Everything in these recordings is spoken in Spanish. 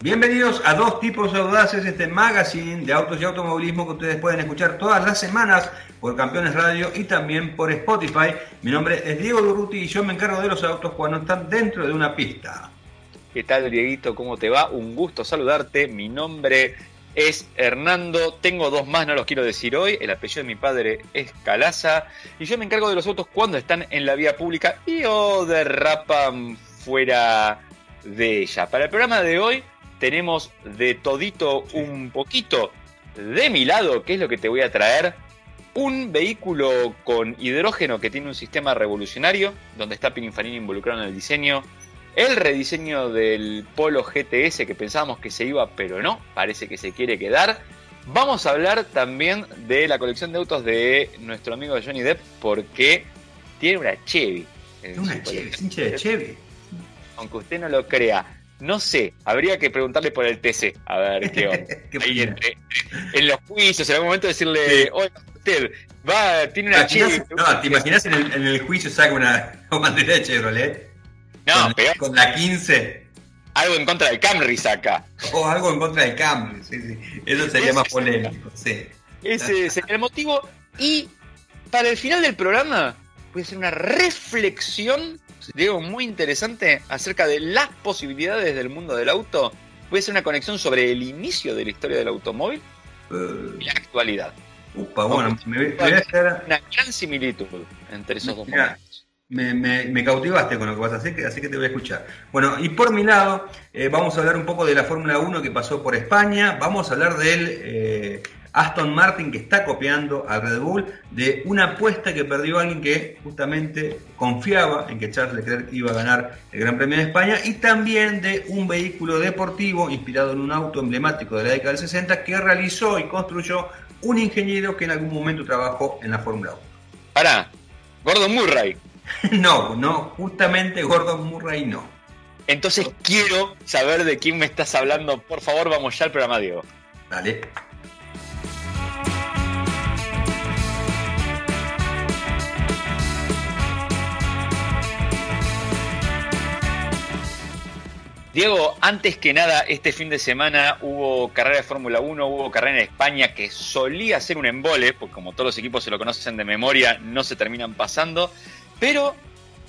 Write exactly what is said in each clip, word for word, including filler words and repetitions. Bienvenidos a Dos Tipos Audaces, este magazine de autos y automovilismo que ustedes pueden escuchar todas las semanas por Campeones Radio y también por Spotify. Mi nombre es Diego Durruti y yo me encargo de los autos cuando están dentro de una pista. ¿Qué tal, Dieguito? ¿Cómo te va? Un gusto saludarte. Mi nombre es Hernando, tengo dos más, no los quiero decir hoy. El apellido de mi padre es Calaza y yo me encargo de los autos cuando están en la vía pública y o oh, derrapan fuera de ella. Para el programa de hoy tenemos de todito un poquito. De mi lado, ¿qué es lo que te voy a traer? Un vehículo con hidrógeno que tiene un sistema revolucionario, donde está Pininfarina involucrado en el diseño. El rediseño del Polo G T S que pensábamos que se iba, pero no, parece que se quiere quedar. Vamos a hablar también de la colección de autos de nuestro amigo Johnny Depp, porque tiene una Chevy. Una Chevy, hincha de Chevy. Aunque usted no lo crea. No sé, habría que preguntarle por el T C, a ver qué onda. Ahí entre, en los juicios, en algún momento decirle, oye, usted va, tiene una Chevy. No, ¿te imaginas en el, en el juicio saca una bandera de Chevrolet? No, con, peor. Con la quince. Algo en contra del Camry saca. O algo en contra del Camry, sí, sí. Eso sería más polémico, sí. Ese sería el motivo. Y para el final del programa voy a hacer una reflexión, Diego, muy interesante acerca de las posibilidades del mundo del auto. Voy a hacer una conexión sobre el inicio de la historia del automóvil uh, y la actualidad. Upa, bueno, no, me, me voy a hacer una gran similitud entre esos dos momentos. Me, me, me cautivaste con lo que vas a hacer, así que te voy a escuchar. Bueno, y por mi lado, eh, vamos a hablar un poco de la Fórmula uno que pasó por España. Vamos a hablar del eh, Aston Martin que está copiando a Red Bull, de una apuesta que perdió alguien que justamente confiaba en que Charles Leclerc iba a ganar el Gran Premio de España, y también de un vehículo deportivo inspirado en un auto emblemático de la década del sesenta que realizó y construyó un ingeniero que en algún momento trabajó en la Fórmula uno. Pará, Gordon Murray. No, no, justamente Gordon Murray no. Entonces quiero saber de quién me estás hablando. Por favor, vamos ya al programa, Diego. Dale. Diego, antes que nada, este fin de semana hubo carrera de Fórmula uno, hubo carrera en España que solía ser un embole, porque como todos los equipos se lo conocen de memoria, no se terminan pasando, pero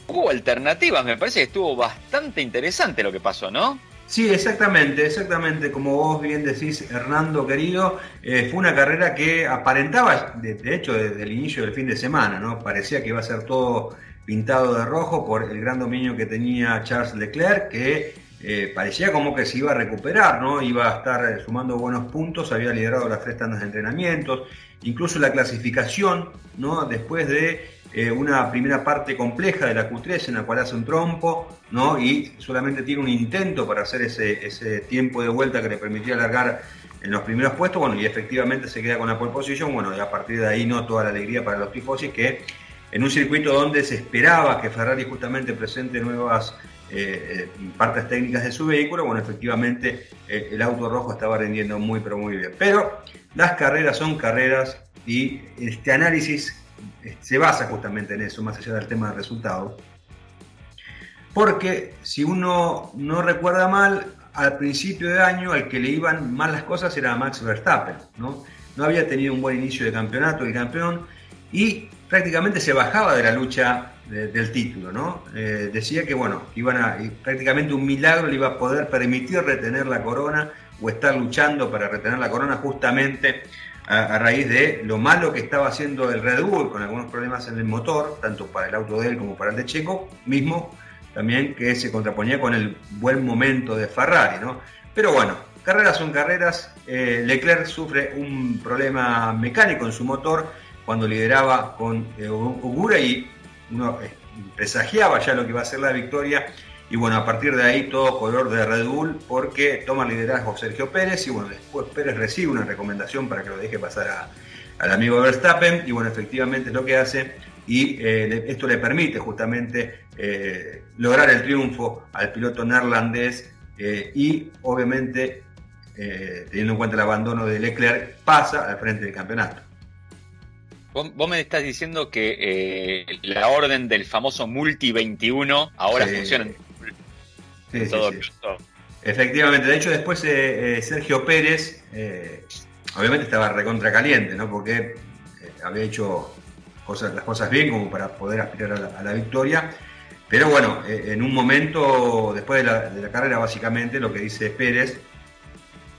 hubo alternativas. Me parece que estuvo bastante interesante lo que pasó, ¿no? Sí, exactamente, exactamente, como vos bien decís, Hernando, querido, eh, fue una carrera que aparentaba, de, de hecho, desde el inicio del fin de semana, ¿no? Parecía que iba a ser todo pintado de rojo por el gran dominio que tenía Charles Leclerc, que Eh, parecía como que se iba a recuperar, ¿no? Iba a estar sumando buenos puntos, había liderado las tres tandas de entrenamientos, incluso la clasificación, ¿no? Después de eh, una primera parte compleja de la Q tres en la cual hace un trompo, ¿no? Y solamente tiene un intento para hacer ese, ese tiempo de vuelta que le permitía alargar en los primeros puestos, bueno, y efectivamente se queda con la pole position, bueno, y a partir de ahí, ¿no? Toda la alegría para los tifosis que en un circuito donde se esperaba que Ferrari justamente presente nuevas Eh, eh, partes técnicas de su vehículo, bueno, efectivamente eh, el auto rojo estaba rindiendo muy pero muy bien, pero las carreras son carreras y este análisis se basa justamente en eso, más allá del tema del resultado, porque si uno no recuerda mal, al principio de año al que le iban mal las cosas era Max Verstappen, ¿no? No había tenido un buen inicio de campeonato, el campeón, y prácticamente se bajaba de la lucha del título, ¿no? Eh, decía que, bueno, iban a, prácticamente un milagro le iba a poder permitir retener la corona o estar luchando para retener la corona justamente a, a raíz de lo malo que estaba haciendo el Red Bull con algunos problemas en el motor, tanto para el auto de él como para el de Checo mismo, también que se contraponía con el buen momento de Ferrari, ¿no? Pero bueno, carreras son carreras. eh, Leclerc sufre un problema mecánico en su motor cuando lideraba con eh, Ogura y uno presagiaba ya lo que iba a ser la victoria, y bueno, a partir de ahí todo color de Red Bull, porque toma liderazgo Sergio Pérez, y bueno, después Pérez recibe una recomendación para que lo deje pasar a, al amigo Verstappen, y bueno, efectivamente es lo que hace, y eh, esto le permite justamente eh, lograr el triunfo al piloto neerlandés, eh, y obviamente, eh, teniendo en cuenta el abandono de Leclerc, pasa al frente del campeonato. Vos me estás diciendo que eh, la orden del famoso multi veintiuno ahora sí funciona. Sí, en sí, todo sí. Efectivamente, de hecho después eh, eh, Sergio Pérez eh, obviamente estaba recontra caliente, ¿no? Porque eh, había hecho cosas, las cosas bien como para poder aspirar a la, a la victoria, pero bueno, eh, en un momento después de la, de la carrera básicamente lo que dice Pérez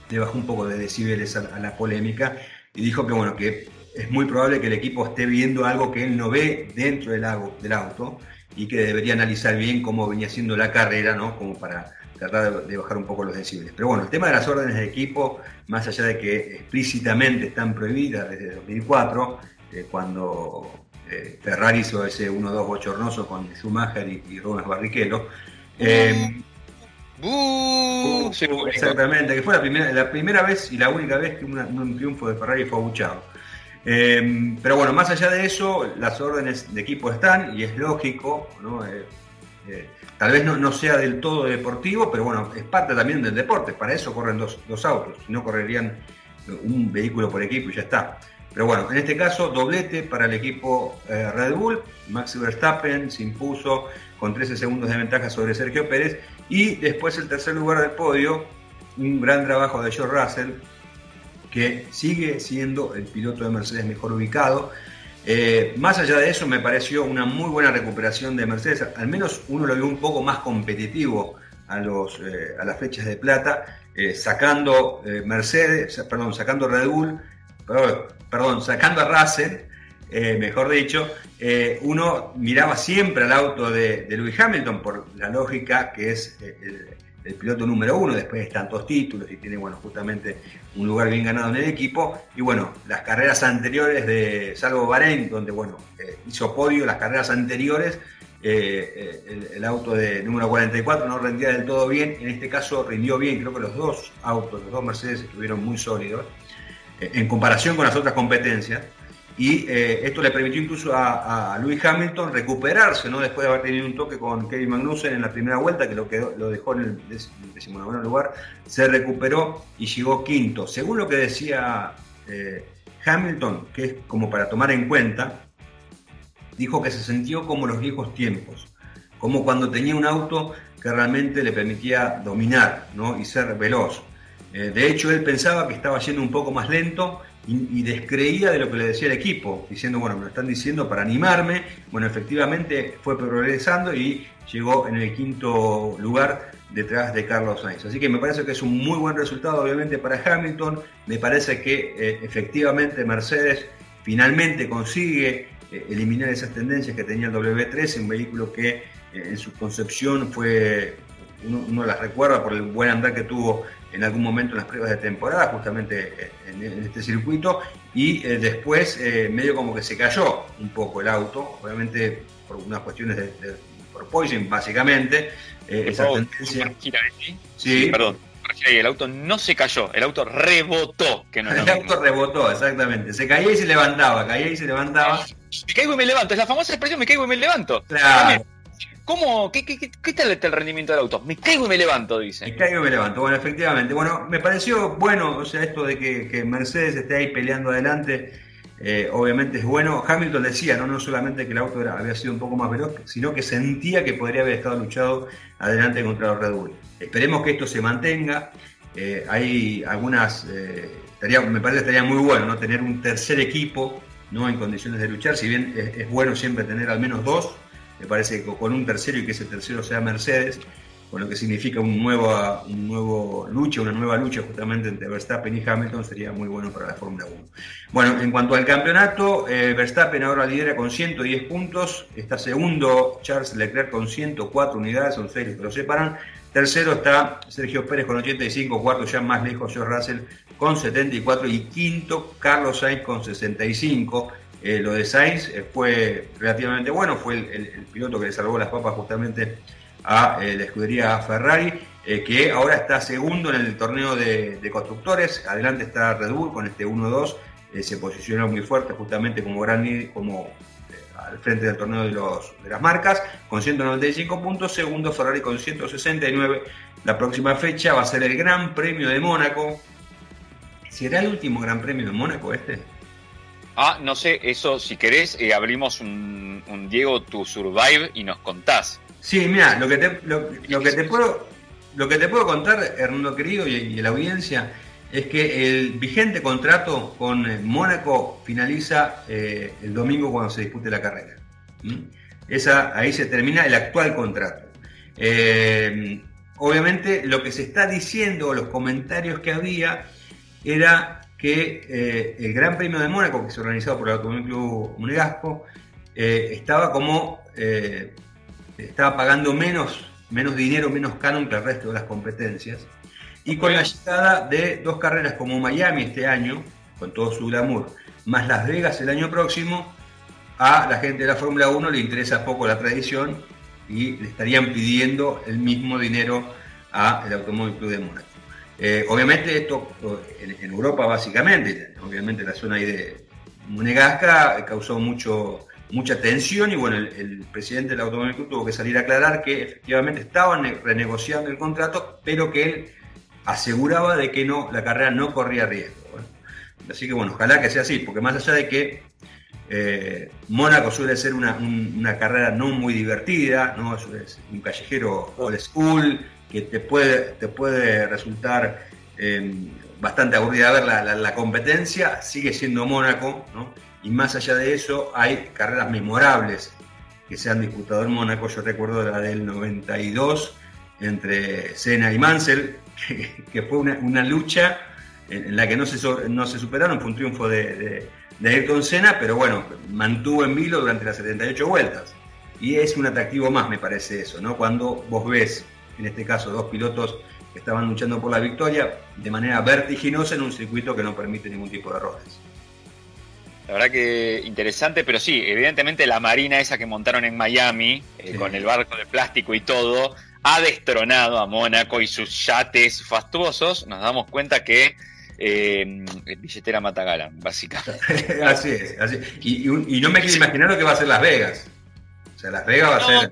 le bajó un poco de decibeles a, a la polémica y dijo que bueno, que es muy probable que el equipo esté viendo algo que él no ve dentro del, del auto y que debería analizar bien cómo venía siendo la carrera, ¿no? Como para tratar de bajar un poco los decibeles. Pero bueno, el tema de las órdenes de equipo, más allá de que explícitamente están prohibidas desde dos mil cuatro, eh, cuando eh, Ferrari hizo ese uno dos bochornoso con Schumacher y, y Rubens Barrichello. Eh, uh, uh, uh, exactamente, que fue la primera, la primera vez y la única vez que una, un triunfo de Ferrari fue abuchado. Eh, pero bueno, más allá de eso, las órdenes de equipo están y es lógico, ¿no? Eh, Eh, tal vez no, no sea del todo deportivo, pero bueno, es parte también del deporte, para eso corren dos, dos autos, si no correrían un vehículo por equipo y ya está. Pero bueno, en este caso doblete para el equipo eh, Red Bull. Max Verstappen se impuso con trece segundos de ventaja sobre Sergio Pérez y después el tercer lugar del podio, un gran trabajo de George Russell, que sigue siendo el piloto de Mercedes mejor ubicado. Eh, más allá de eso me pareció una muy buena recuperación de Mercedes, al menos uno lo vio un poco más competitivo a, los, eh, a las flechas de plata, eh, sacando eh, Mercedes, perdón, sacando Red Bull, perdón, perdón sacando a Russell, eh, mejor dicho, eh, uno miraba siempre al auto de, de Lewis Hamilton por la lógica que es el, el piloto número uno, después de tantos títulos y tiene, bueno, justamente un lugar bien ganado en el equipo. Y bueno, las carreras anteriores de, salvo Bahrein, donde bueno, eh, hizo podio, las carreras anteriores, eh, el, el auto de número cuarenta y cuatro no rendía del todo bien, en este caso rindió bien, creo que los dos autos, los dos Mercedes estuvieron muy sólidos, eh, en comparación con las otras competencias. Y eh, esto le permitió incluso a, a Lewis Hamilton recuperarse, ¿no? Después de haber tenido un toque con Kevin Magnussen en la primera vuelta, que lo, quedó, lo dejó en el decimonoveno lugar, se recuperó y llegó quinto. Según lo que decía eh, Hamilton, que es como para tomar en cuenta, dijo que se sintió como los viejos tiempos, como cuando tenía un auto que realmente le permitía dominar, ¿no? Y ser veloz. Eh, de hecho, él pensaba que estaba yendo un poco más lento, y descreía de lo que le decía el equipo, diciendo, bueno, me lo están diciendo para animarme. Bueno, efectivamente fue progresando y llegó en el quinto lugar detrás de Carlos Sainz. Así que me parece que es un muy buen resultado, obviamente, para Hamilton. Me parece que eh, efectivamente Mercedes finalmente consigue eh, eliminar esas tendencias que tenía el W trece, un vehículo que eh, en su concepción fue... Uno, uno las recuerda por el buen andar que tuvo en algún momento en las pruebas de temporada, justamente en, en este circuito, y eh, después eh, medio como que se cayó un poco el auto, obviamente por unas cuestiones de, de por poison, básicamente. Eh, esa favor, tendencia... ¿Sí? Sí, perdón, el auto no se cayó, el auto rebotó. Que no el auto mismo. Rebotó, exactamente. Se caía y se levantaba, caía y se levantaba. Me caigo y me levanto, es la famosa expresión, me caigo y me levanto. Claro. ¿Cómo? ¿Qué, qué, qué, qué tal está el rendimiento del auto? Me caigo y me levanto, dice. Me caigo y me levanto, bueno, efectivamente. Bueno, me pareció bueno, o sea, esto de que, que Mercedes esté ahí peleando adelante, eh, obviamente es bueno. Hamilton decía, no, no solamente que el auto era, había sido un poco más veloz, sino que sentía que podría haber estado luchado adelante contra el Red Bull. Esperemos que esto se mantenga. Eh, hay algunas, eh, estaría, me parece que estaría muy bueno, ¿no? Tener un tercer equipo, ¿no? En condiciones de luchar, si bien es, es bueno siempre tener al menos dos. Me parece que con un tercero y que ese tercero sea Mercedes, con lo que significa un nuevo, un nuevo lucha, una nueva lucha justamente entre Verstappen y Hamilton, sería muy bueno para la Fórmula uno. Bueno, en cuanto al campeonato, eh, Verstappen ahora lidera con ciento diez puntos, está segundo Charles Leclerc con ciento cuatro unidades, son seis que lo separan. Tercero está Sergio Pérez con ochenta y cinco, cuarto ya más lejos George Russell con setenta y cuatro y quinto Carlos Sainz con sesenta y cinco. Eh, lo de Sainz eh, fue relativamente bueno, fue el, el, el piloto que le salvó las papas justamente a eh, la escudería Ferrari, eh, que ahora está segundo en el torneo de, de constructores. Adelante está Red Bull con este uno dos, eh, se posicionó muy fuerte justamente como gran como eh, al frente del torneo de, los, de las marcas, con ciento noventa y cinco puntos, segundo Ferrari con ciento sesenta y nueve. La próxima fecha va a ser el Gran Premio de Mónaco. ¿Será el último Gran Premio de Mónaco este? Ah, no sé, eso si querés, eh, abrimos un, un Diego to Survive y nos contás. Sí, mira, lo que te, lo, lo que te puedo, Lo que te puedo contar, Hernando querido, y, y la audiencia, es que el vigente contrato con Mónaco finaliza eh, el domingo cuando se dispute la carrera. ¿Mm? Esa, ahí se termina el actual contrato. Eh, obviamente lo que se está diciendo, los comentarios que había, era que eh, el Gran Premio de Mónaco, que se organizaba por el Automóvil Club Monegasco, eh, estaba como eh, estaba pagando menos, menos dinero, menos canon que el resto de las competencias. Y con la llegada de dos carreras como Miami este año, con todo su glamour, más Las Vegas el año próximo, a la gente de la Fórmula uno le interesa poco la tradición y le estarían pidiendo el mismo dinero al Automóvil Club de Mónaco. Eh, obviamente esto en, en Europa básicamente, obviamente la zona ahí de Monegasca causó mucho, mucha tensión y bueno, el, el presidente del Automóvil Club tuvo que salir a aclarar que efectivamente estaban renegociando el contrato, pero que él aseguraba de que no, la carrera no corría riesgo, ¿bueno? Así que bueno, ojalá que sea así, porque más allá de que eh, Mónaco suele ser una, un, una carrera no muy divertida, ¿no? Es un callejero old school que te puede, te puede resultar eh, bastante aburrida ver la, la, la competencia, sigue siendo Mónaco, ¿no? Y más allá de eso hay carreras memorables que se han disputado en Mónaco. Yo recuerdo la del noventa y dos entre Senna y Mansell, que, que fue una, una lucha en, en la que no se, sobre, no se superaron, fue un triunfo de, de, de Ayrton Senna, pero bueno, mantuvo en vilo durante las setenta y ocho vueltas. Y es un atractivo más, me parece eso, ¿no? Cuando vos ves, en este caso, dos pilotos que estaban luchando por la victoria de manera vertiginosa en un circuito que no permite ningún tipo de errores. La verdad que interesante, pero sí, evidentemente la marina esa que montaron en Miami, eh, sí, con el barco de plástico y todo, ha destronado a Mónaco y sus yates fastuosos. Nos damos cuenta que eh, billetera mata gala, básicamente. Así es, así es. Y, y, y no me quiero imaginar lo que va a ser Las Vegas. O sea, Las Vegas no, va a ser...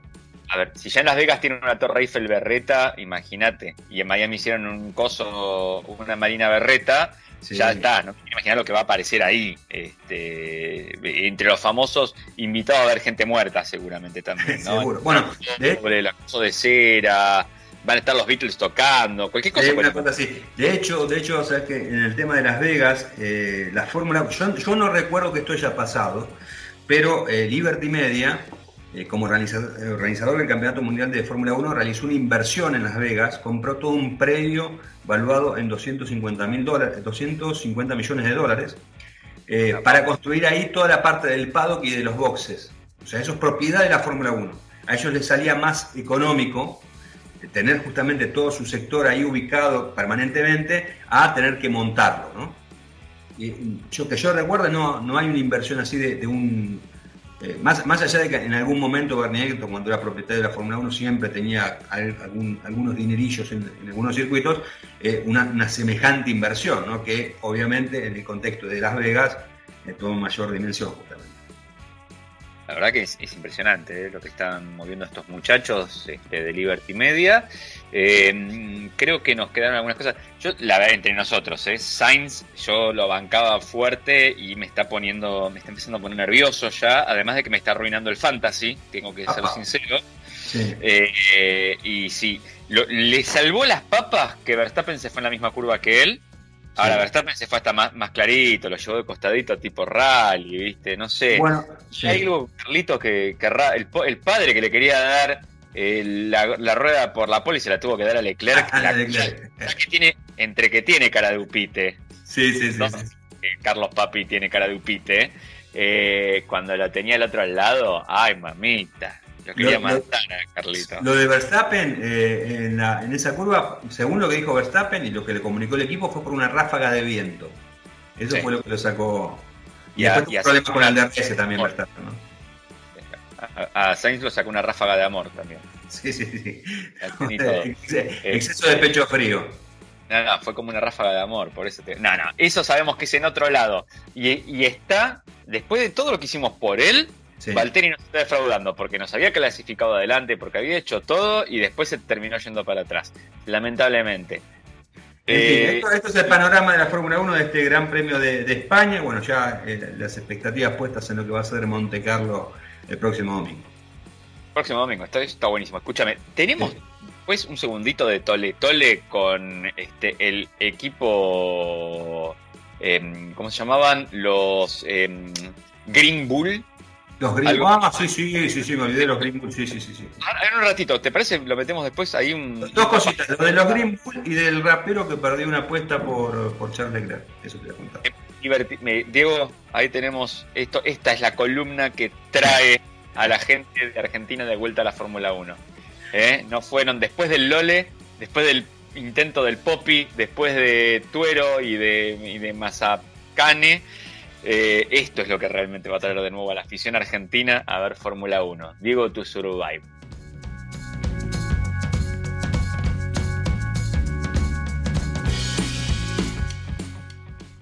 A ver, si ya en Las Vegas tienen una Torre Eiffel berreta, imagínate. Y en Miami hicieron un coso, una marina berreta, sí, ya está. No me quiero imaginar lo que va a aparecer ahí. Este, entre los famosos, invitado a ver gente muerta, seguramente también, ¿no? Seguro. Bueno, de... sobre el acoso de cera, van a estar los Beatles tocando, cualquier cosa. Sí, una cosa así. De hecho, de hecho, sabes que en el tema de Las Vegas, eh, la fórmula, yo, yo no recuerdo que esto haya pasado, pero eh, Liberty Media, como organizador del Campeonato Mundial de Fórmula uno, realizó una inversión en Las Vegas, compró todo un predio valuado en doscientos cincuenta millones de dólares eh, para construir ahí toda la parte del paddock y de los boxes. O sea, eso es propiedad de la Fórmula uno. A ellos les salía más económico tener justamente todo su sector ahí ubicado permanentemente a tener que montarlo, ¿no? Y yo, que yo recuerdo, no, no hay una inversión así de, de un... Eh, más, más allá de que en algún momento Bernie Ecclestone, cuando era propietario de la Fórmula uno, siempre tenía algún, algunos dinerillos en, en algunos circuitos, eh, una, una semejante inversión, ¿no? Que obviamente en el contexto de Las Vegas eh, toma mayor dimensión justamente. La verdad que es, es impresionante ¿eh? lo que están moviendo estos muchachos este, de Liberty Media. Eh, creo que nos quedaron algunas cosas. Yo, la verdad, entre nosotros, ¿eh? Sainz, yo lo bancaba fuerte y me está poniendo, me está empezando a poner nervioso ya. Además de que me está arruinando el fantasy, tengo que ser sincero. Sí. Eh, eh, y sí, lo, le salvó las papas que Verstappen se fue en la misma curva que él. Ahora, Verstappen se fue hasta más, más clarito, lo llevó de costadito, tipo rally, ¿viste? No sé. Bueno, sí. Hay algo, Carlito, que, que el, el padre que le quería dar eh, la, la rueda por la pole se la tuvo que dar a Leclerc. Ah, la, Leclerc. La que tiene, entre que tiene cara de upite. Sí, sí, sí. ¿No? sí, sí. Carlos Papi tiene cara de upite. Eh, cuando la tenía el otro al lado, ¡ay, mamita! Yo quería lo, matar a Carlito. Lo de Verstappen, eh, en, la, en esa curva, según lo que dijo Verstappen y lo que le comunicó el equipo, fue por una ráfaga de viento. Eso sí. fue lo que lo sacó. Y, y después tuvo problemas con el D R S también, Verstappen, ¿no? A, a Sainz lo sacó una ráfaga de amor también. Sí, sí, sí. Exceso de pecho frío. No, no, fue como una ráfaga de amor, por eso te... No, no, eso sabemos que es en otro lado. Y, y está, después de todo lo que hicimos por él, sí. Valtteri nos está defraudando porque nos había clasificado adelante, porque había hecho todo y después se terminó yendo para atrás, lamentablemente. Eh, esto, esto es el panorama de la Fórmula uno de este Gran Premio de, de España. Bueno, ya eh, las expectativas puestas en lo que va a ser Monte Carlo el próximo domingo. Próximo domingo, está, está buenísimo. Escúchame, tenemos sí. después un segundito de Tole Tole con este el equipo, eh, ¿cómo se llamaban? Los eh, Green Bull. Los Green Bull, ah, sí, sí, sí, sí, me olvidé de los Green Bull, sí, sí, sí. sí. Ah, en un ratito, ¿te parece? Lo metemos después, ahí un... Dos cositas, lo de los Green Bull y del rapero que perdió una apuesta por, por Charles Leclerc, eso te voy a contar. Diverti- Diego, ahí tenemos, esto, esta es la columna que trae a la gente de Argentina de vuelta a la Fórmula uno. ¿Eh? No fueron, después del Lole, después del intento del Popi, después de Tuero y de, y de Mazzacane... Eh, esto es lo que realmente va a traer de nuevo a la afición argentina a ver Fórmula uno. Diego, tu survive.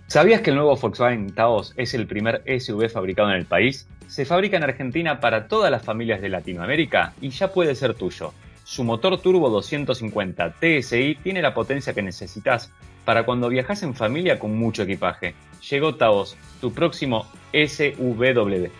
¿Sabías que el nuevo Volkswagen Taos es el primer S U V fabricado en el país? Se fabrica en Argentina para todas las familias de Latinoamérica y ya puede ser tuyo. Su motor turbo doscientos cincuenta T S I tiene la potencia que necesitas para cuando viajas en familia con mucho equipaje. Llegó Taos, tu próximo S U V.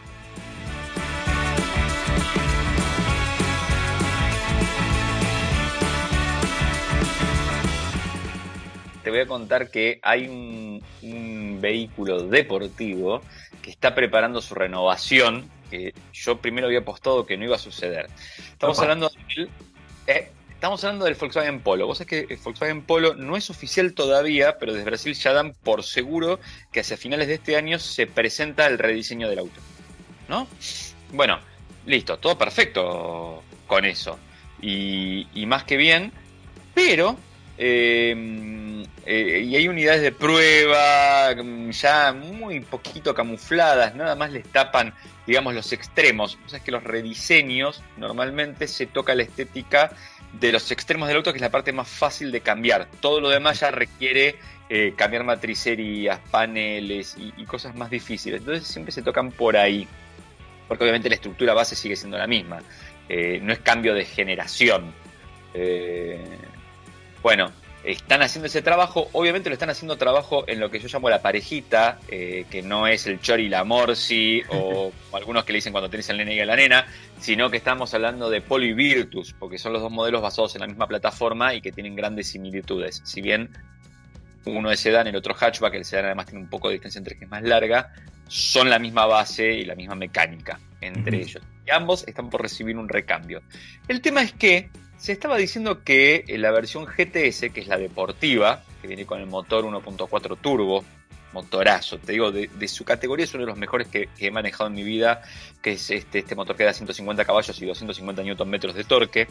Te voy a contar que hay un, un vehículo deportivo que está preparando su renovación, que yo primero había apostado que no iba a suceder. Estamos hablando del... Eh, Estamos hablando del Volkswagen Polo. Vos sabés que el Volkswagen Polo no es oficial todavía, pero desde Brasil ya dan por seguro que hacia finales de este año se presenta el rediseño del auto, ¿no? Bueno, listo, todo perfecto con eso. Y, y más que bien, pero... Eh, eh, y hay unidades de prueba ya muy poquito camufladas, nada más les tapan, digamos, los extremos. O sea, es que los rediseños normalmente se toca la estética de los extremos del auto, que es la parte más fácil de cambiar. Todo lo demás ya requiere eh, cambiar matricerías, paneles y, y cosas más difíciles. Entonces siempre se tocan por ahí, porque obviamente la estructura base sigue siendo la misma. Eh, no es cambio de generación. Eh, bueno, están haciendo ese trabajo. Obviamente lo están haciendo trabajo en lo que yo llamo la parejita, eh, que no es el chori y la morsi, o algunos que le dicen cuando tenés al nene y a la nena, sino que estamos hablando de Polo y Virtus, porque son los dos modelos basados en la misma plataforma y que tienen grandes similitudes. Si bien uno es sedán, el otro hatchback, el sedán además tiene un poco de distancia entre que es más larga, son la misma base y la misma mecánica entre uh-huh. ellos. Y ambos están por recibir un recambio. El tema es que se estaba diciendo que la versión G T S, que es la deportiva, que viene con el motor uno punto cuatro turbo, motorazo, te digo, de, de su categoría es uno de los mejores que, que he manejado en mi vida, que es este, este motor que da ciento cincuenta caballos y doscientos cincuenta Nm de torque,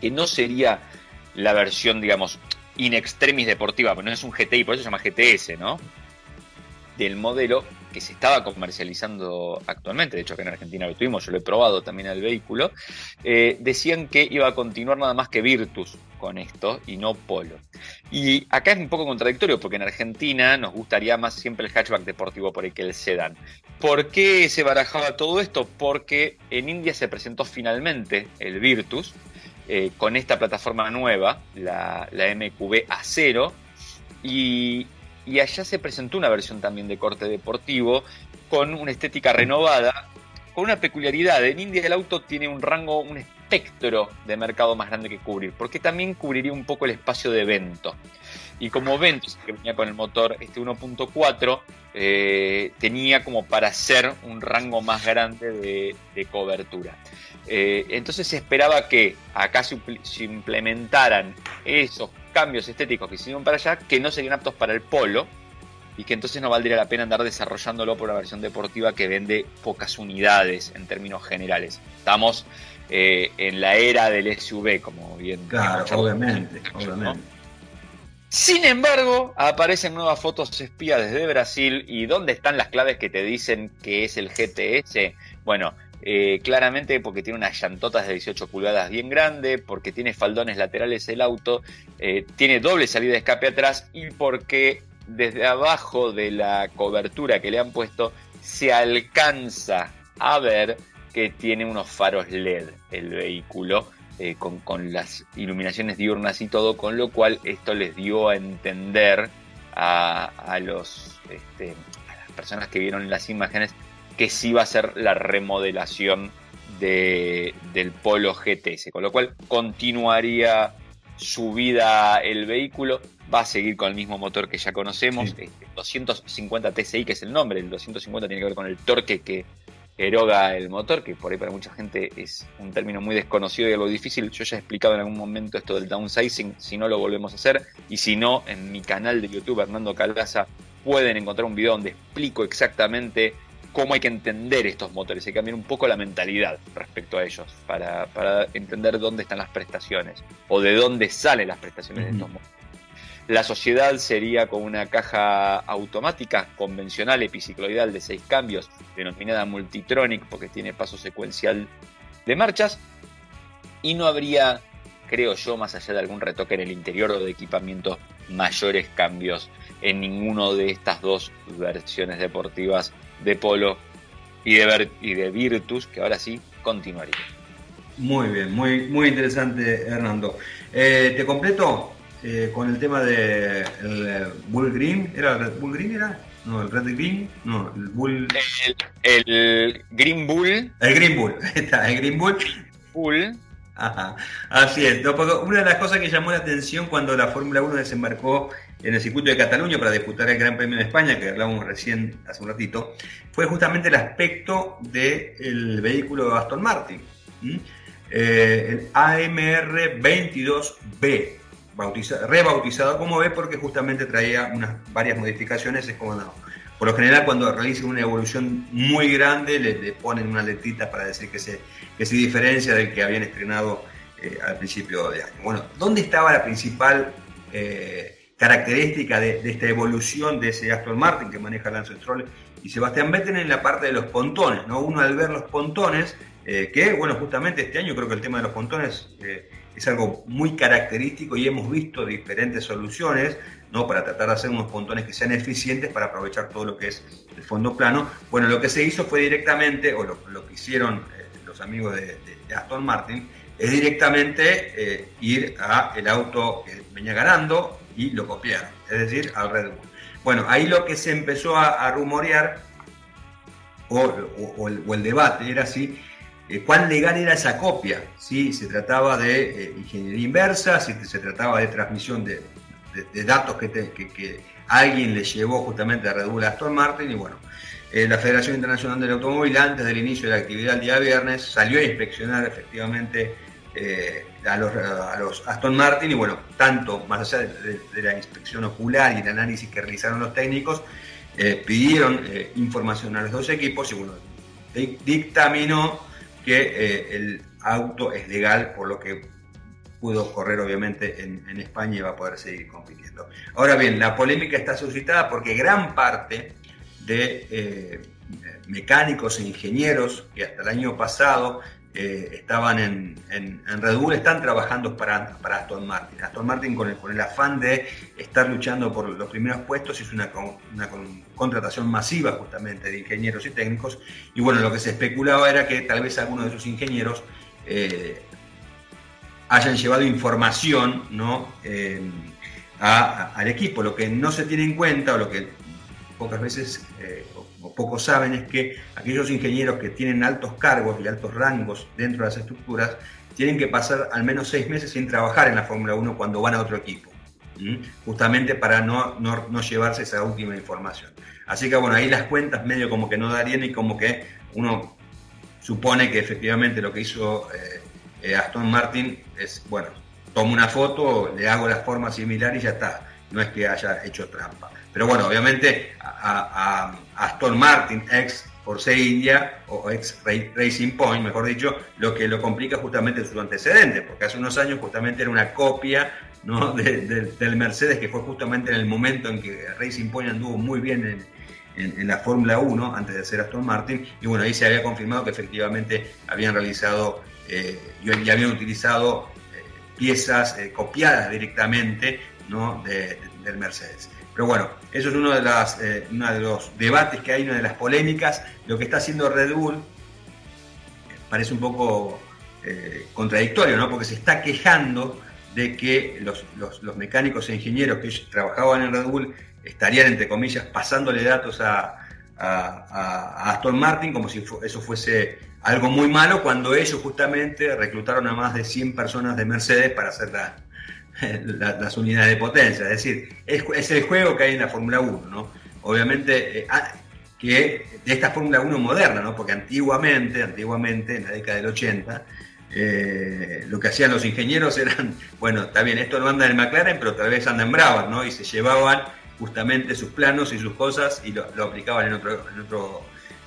que no sería la versión, digamos, in extremis deportiva, pero no es un G T I, por eso se llama G T S, ¿no? Del modelo que se estaba comercializando actualmente, de hecho acá en Argentina lo tuvimos, yo lo he probado también al vehículo, eh, decían que iba a continuar nada más que Virtus con esto y no Polo. Y acá es un poco contradictorio, porque en Argentina nos gustaría más siempre el hatchback deportivo por ahí que el sedán. ¿Por qué se barajaba todo esto? Porque en India se presentó finalmente el Virtus, eh, con esta plataforma nueva, la, la M Q B A cero, y... Y allá se presentó una versión también de corte deportivo con una estética renovada, con una peculiaridad. En India el auto tiene un rango, un espectro de mercado más grande que cubrir, porque también cubriría un poco el espacio de Vento. Y como Vento, que venía con el motor este uno punto cuatro, eh, tenía como para hacer un rango más grande de, de cobertura. Eh, entonces se esperaba que acá se, se implementaran esos cambios estéticos que hicieron para allá, que no serían aptos para el Polo, y que entonces no valdría la pena andar desarrollándolo por una versión deportiva que vende pocas unidades en términos generales. Estamos eh, en la era del S U V, como bien... Claro, obviamente, mucho, obviamente. ¿No? Sin embargo, aparecen nuevas fotos espía desde Brasil, y ¿dónde están las claves que te dicen que es el G T S? Bueno... Eh, claramente porque tiene unas llantotas de dieciocho pulgadas bien grande, porque tiene faldones laterales el auto, eh, tiene doble salida de escape atrás, y porque desde abajo de la cobertura que le han puesto se alcanza a ver que tiene unos faros L E D el vehículo, eh, con, con las iluminaciones diurnas y todo, con lo cual esto les dio a entender a, a, los, este, a las personas que vieron las imágenes que sí va a ser la remodelación de, del Polo G T S, con lo cual continuaría su vida el vehículo, va a seguir con el mismo motor que ya conocemos, sí. doscientos cincuenta T C I, que es el nombre, el doscientos cincuenta tiene que ver con el torque que eroga el motor, que por ahí para mucha gente es un término muy desconocido y algo difícil. Yo ya he explicado en algún momento esto del downsizing, si no lo volvemos a hacer, y si no, en mi canal de YouTube, Hernando Calaza, pueden encontrar un video donde explico exactamente cómo hay que entender estos motores, hay que cambiar un poco la mentalidad respecto a ellos para, para entender dónde están las prestaciones o de dónde salen las prestaciones de estos motores. La sociedad sería con una caja automática convencional epicicloidal de seis cambios, denominada Multitronic porque tiene paso secuencial de marchas, y no habría, creo yo, más allá de algún retoque en el interior o de equipamiento, mayores cambios en ninguno de estas dos versiones deportivas de Polo y de, y de Virtus, que ahora sí continuaría. Muy bien, muy, muy interesante, Hernando. Eh, ¿Te completo? Eh, con el tema de el Bull Green, ¿era Red Bull Green? ¿Era? No, el Red Green, no, el Bull. El, el Green Bull. El Green Bull, está, el Green Bull. Bull. Ajá, así es. No, una de las cosas que llamó la atención cuando la Fórmula uno desembarcó en el circuito de Cataluña para disputar el Gran Premio de España, que hablábamos recién hace un ratito, fue justamente el aspecto del vehículo de Aston Martin, ¿Mm? eh, el A M R veintidós B. Bautiza, rebautizado como B porque justamente traía unas varias modificaciones. Es como no, por lo general cuando realizan una evolución muy grande le, le ponen una letrita para decir que se, que se diferencia del que habían estrenado eh, al principio de año. Bueno, ¿dónde estaba la principal eh, característica de, de esta evolución de ese Aston Martin que maneja Lance Stroll y Sebastián Vettel? En la parte de los pontones, ¿no? Uno al ver los pontones, eh, que bueno, justamente este año creo que el tema de los pontones eh, es algo muy característico y hemos visto diferentes soluciones, ¿no? Para tratar de hacer unos pontones que sean eficientes para aprovechar todo lo que es el fondo plano. Bueno, lo que se hizo fue directamente, o lo, lo que hicieron eh, los amigos de, de, de Aston Martin, es directamente eh, ir a el auto que venía ganando y lo copiaron, es decir, al Red Bull. Bueno, ahí lo que se empezó a, a rumorear, o, o, o, el, o el debate era así, Eh, cuán legal era esa copia, si ¿sí? se trataba de eh, ingeniería inversa, si se trataba de transmisión de, de, de datos que, te, que, que alguien le llevó justamente a Red Bull a Aston Martin. Y bueno, eh, la Federación Internacional del Automóvil, antes del inicio de la actividad el día viernes, salió a inspeccionar efectivamente eh, a, los, a los Aston Martin, y bueno, tanto más allá de, de, de la inspección ocular y el análisis que realizaron los técnicos, eh, pidieron eh, información a los dos equipos y bueno, dictaminó que eh, el auto es legal, por lo que pudo correr obviamente en, en España y va a poder seguir compitiendo. Ahora bien, la polémica está suscitada porque gran parte de eh, mecánicos e ingenieros que hasta el año pasado eh, estaban en, en, en Red Bull están trabajando para, para Aston Martin. Aston Martin con el, con el afán de estar luchando por los primeros puestos hizo una, una contratación masiva justamente de ingenieros y técnicos, y bueno, lo que se especulaba era que tal vez algunos de esos ingenieros eh, hayan llevado información, ¿no? eh, a, a, al equipo. Lo que no se tiene en cuenta, o lo que pocas veces eh, o, o pocos saben, es que aquellos ingenieros que tienen altos cargos y altos rangos dentro de las estructuras tienen que pasar al menos seis meses sin trabajar en la Fórmula uno cuando van a otro equipo, ¿sí? Justamente para no, no, no llevarse esa última información. Así que bueno, ahí las cuentas medio como que no darían, y como que uno supone que efectivamente lo que hizo eh, eh, Aston Martin es, bueno, tomo una foto, le hago la forma similar y ya está. No es que haya hecho trampa. Pero bueno, obviamente a, a, a Aston Martin, ex Force India, o ex Racing Point, mejor dicho, lo que lo complica justamente es su antecedente, porque hace unos años justamente era una copia, ¿no? de, de, del Mercedes, que fue justamente en el momento en que Racing Point anduvo muy bien en En, en la Fórmula uno antes de ser Aston Martin, y bueno, ahí se había confirmado que efectivamente habían realizado eh, y habían utilizado eh, piezas eh, copiadas directamente, ¿no? de, de, del Mercedes. Pero bueno, eso es uno de, las, eh, uno de los debates que hay, una de las polémicas. Lo que está haciendo Red Bull parece un poco eh, contradictorio, ¿no? Porque se está quejando de que los, los, los mecánicos e ingenieros que trabajaban en Red Bull estarían, entre comillas, pasándole datos a, a, a Aston Martin como si fu- eso fuese algo muy malo, cuando ellos justamente reclutaron a más de cien personas de Mercedes para hacer la, la, las unidades de potencia. Es decir, es, es el juego que hay en la Fórmula uno, ¿no? Obviamente, eh, que de esta Fórmula uno moderna, ¿no? Porque antiguamente, antiguamente, en la década del ochenta, Eh, lo que hacían los ingenieros eran, bueno, está bien, esto no anda en el McLaren, pero tal vez anda en Brabant, ¿no? Y se llevaban justamente sus planos y sus cosas y lo, lo aplicaban en otro, en otro,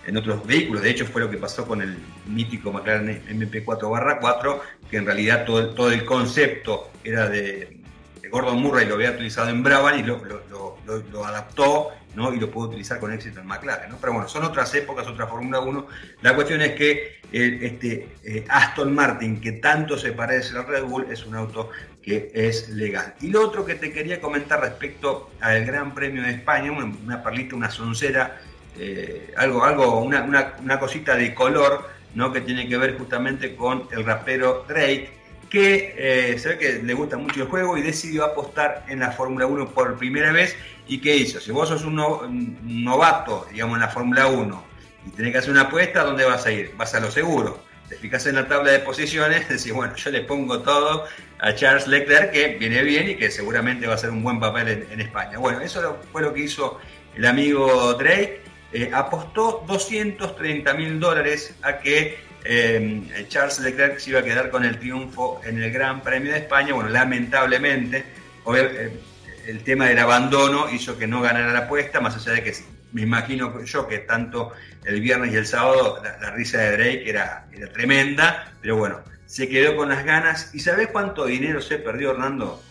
en otros vehículos. De hecho, fue lo que pasó con el mítico McLaren eme pe cuatro barra cuatro, que en realidad todo, todo el concepto era de, de Gordon Murray, lo había utilizado en Brabant y lo, lo, lo, lo, lo adaptó, ¿no? Y lo pudo utilizar con éxito en McLaren, ¿no? Pero bueno, son otras épocas, otra Fórmula uno. La cuestión es que eh, este eh, Aston Martin, que tanto se parece al Red Bull, es un auto que es legal. Y lo otro que te quería comentar respecto al Gran Premio de España, una, una perlita, una soncera, eh, algo, algo, una, una, una cosita de color, ¿no? Que tiene que ver justamente con el rapero Drake, que eh, se ve que le gusta mucho el juego y decidió apostar en la Fórmula uno por primera vez. ¿Y qué hizo? Si vos sos un, no, un novato, digamos, en la Fórmula uno y tenés que hacer una apuesta, ¿dónde vas a ir? Vas a lo seguro. Te fijas en la tabla de posiciones, decís, bueno, yo le pongo todo a Charles Leclerc, que viene bien y que seguramente va a hacer un buen papel en, en España. Bueno, eso fue lo que hizo el amigo Drake. Eh, apostó doscientos treinta mil dólares a que Eh, Charles Leclerc se iba a quedar con el triunfo en el Gran Premio de España. Bueno, lamentablemente el tema del abandono hizo que no ganara la apuesta, más allá de que me imagino yo que tanto el viernes y el sábado la, la risa de Drake era, era tremenda, pero bueno, se quedó con las ganas. ¿Y sabés cuánto dinero se perdió, Hernando?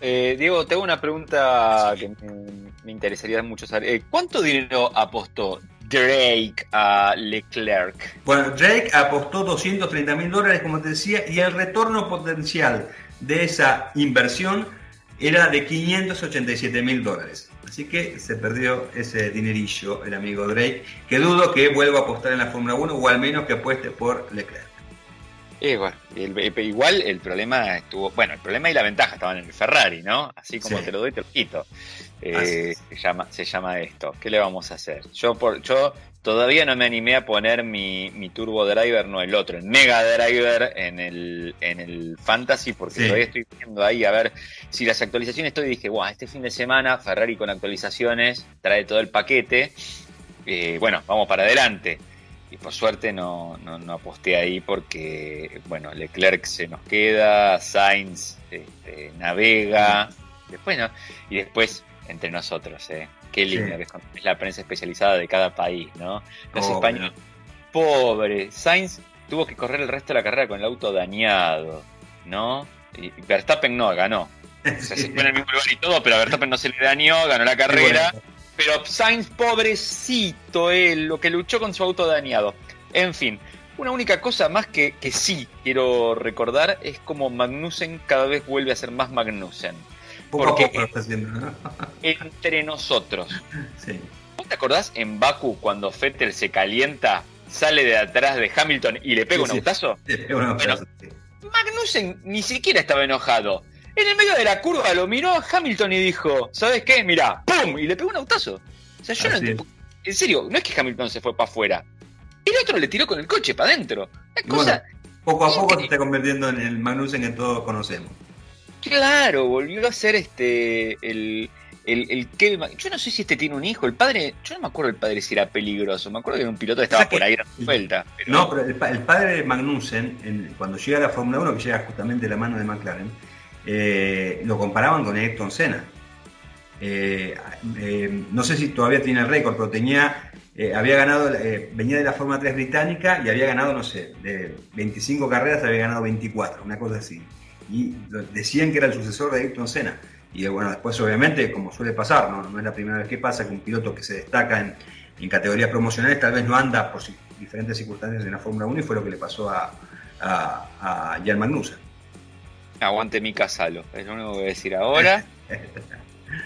Eh, Diego, tengo una pregunta sí. que me, me interesaría mucho saber. Eh, ¿Cuánto dinero apostó Drake a Leclerc? Bueno, Drake apostó doscientos treinta mil dólares, como te decía, y el retorno potencial de esa inversión era de quinientos ochenta y siete mil dólares. Así que se perdió ese dinerillo el amigo Drake, que dudo que vuelva a apostar en la Fórmula uno, o al menos que apueste por Leclerc. Eh, bueno, el, el, igual el problema estuvo, bueno, el problema y la ventaja estaban en el Ferrari, ¿no? Así como sí. te lo doy, te lo quito. Eh, se llama, se llama esto. ¿Qué le vamos a hacer? Yo por, yo todavía no me animé a poner mi, mi turbo driver, no el otro, el mega driver en el en el Fantasy, porque sí. todavía estoy viendo ahí a ver si las actualizaciones. Estoy dije, guau, este fin de semana Ferrari con actualizaciones trae todo el paquete. Eh, bueno, vamos para adelante. Y por suerte no, no, no aposté ahí porque, bueno, Leclerc se nos queda, Sainz este, navega, después no, y después entre nosotros, ¿eh? Qué lindo, sí. que es la prensa especializada de cada país, ¿no? Los oh, españoles, no. Pobre, Sainz tuvo que correr el resto de la carrera con el auto dañado, ¿no? Y Verstappen no, ganó. O sea, se fue en el mismo lugar y todo, pero a Verstappen no se le dañó, ganó la carrera. Pero Sainz, pobrecito, él, lo que luchó con su auto dañado. En fin, una única cosa más que, que sí quiero recordar es como Magnussen cada vez vuelve a ser más Magnussen. Porque poco está haciendo, ¿no? Entre nosotros. Sí. ¿Vos te acordás en Bakú cuando Vettel se calienta, sale de atrás de Hamilton y le pega sí, un autazo? Sí, sí, bueno, sí. Magnussen ni siquiera estaba enojado. En el medio de la curva lo miró a Hamilton y dijo, ¿sabes qué? Mirá, ¡pum! Y le pegó un autazo. O sea, yo Así no entiendo. En serio, no es que Hamilton se fue para afuera. El otro le tiró con el coche para adentro. Cosa... Bueno, poco a poco se está convirtiendo en el Magnussen que todos conocemos. Claro, volvió a ser este el, el, el Kevin Magnussen. Yo no sé si este tiene un hijo. El padre, yo no me acuerdo el padre si era peligroso. Me acuerdo que era un piloto que estaba por ahí dando vuelta. Pero... No, pero el, el padre de Magnussen, en, cuando llega a la Fórmula uno, que llega justamente de la mano de McLaren, Eh, lo comparaban con Ayrton Senna. Eh, eh, no sé si todavía tiene el récord, pero tenía, eh, había ganado, eh, venía de la Fórmula tres británica y había ganado, no sé, de veinticinco carreras había ganado veinticuatro, una cosa así. Y decían que era el sucesor de Ayrton Senna. Y bueno, después obviamente, como suele pasar, no, no es la primera vez que pasa que un piloto que se destaca en, en categorías promocionales tal vez no anda por diferentes circunstancias en la Fórmula uno, y fue lo que le pasó a, a, a Jan Magnussen. Aguante mi Casalo, es lo único que voy a decir ahora.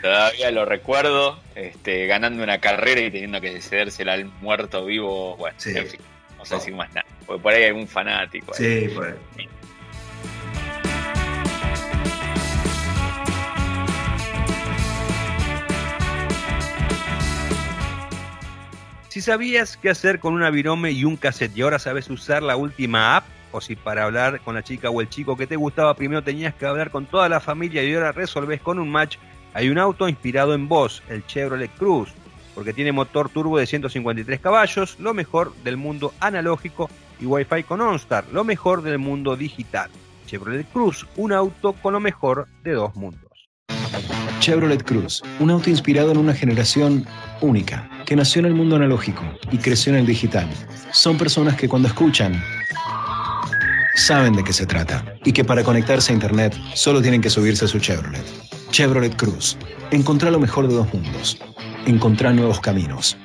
Todavía lo recuerdo, este, ganando una carrera y teniendo que cedérsela al muerto vivo. Bueno, sí. En fin, no vamos a decir más nada, porque por ahí hay algún fanático. Sí, por ahí. Sí. Si sabías qué hacer con un virome y un cassette y ahora sabes usar la última app, o si para hablar con la chica o el chico que te gustaba primero tenías que hablar con toda la familia y ahora resolvés con un match, hay un auto inspirado en vos, el Chevrolet Cruze, porque tiene motor turbo de ciento cincuenta y tres caballos, lo mejor del mundo analógico, y Wi-Fi con OnStar, lo mejor del mundo digital. Chevrolet Cruze, un auto con lo mejor de dos mundos. Chevrolet Cruze, un auto inspirado en una generación única, que nació en el mundo analógico y creció en el digital. Son personas que cuando escuchan, saben de qué se trata, y que para conectarse a internet solo tienen que subirse a su Chevrolet. Chevrolet Cruze, encontrá lo mejor de dos mundos, encontrá nuevos caminos.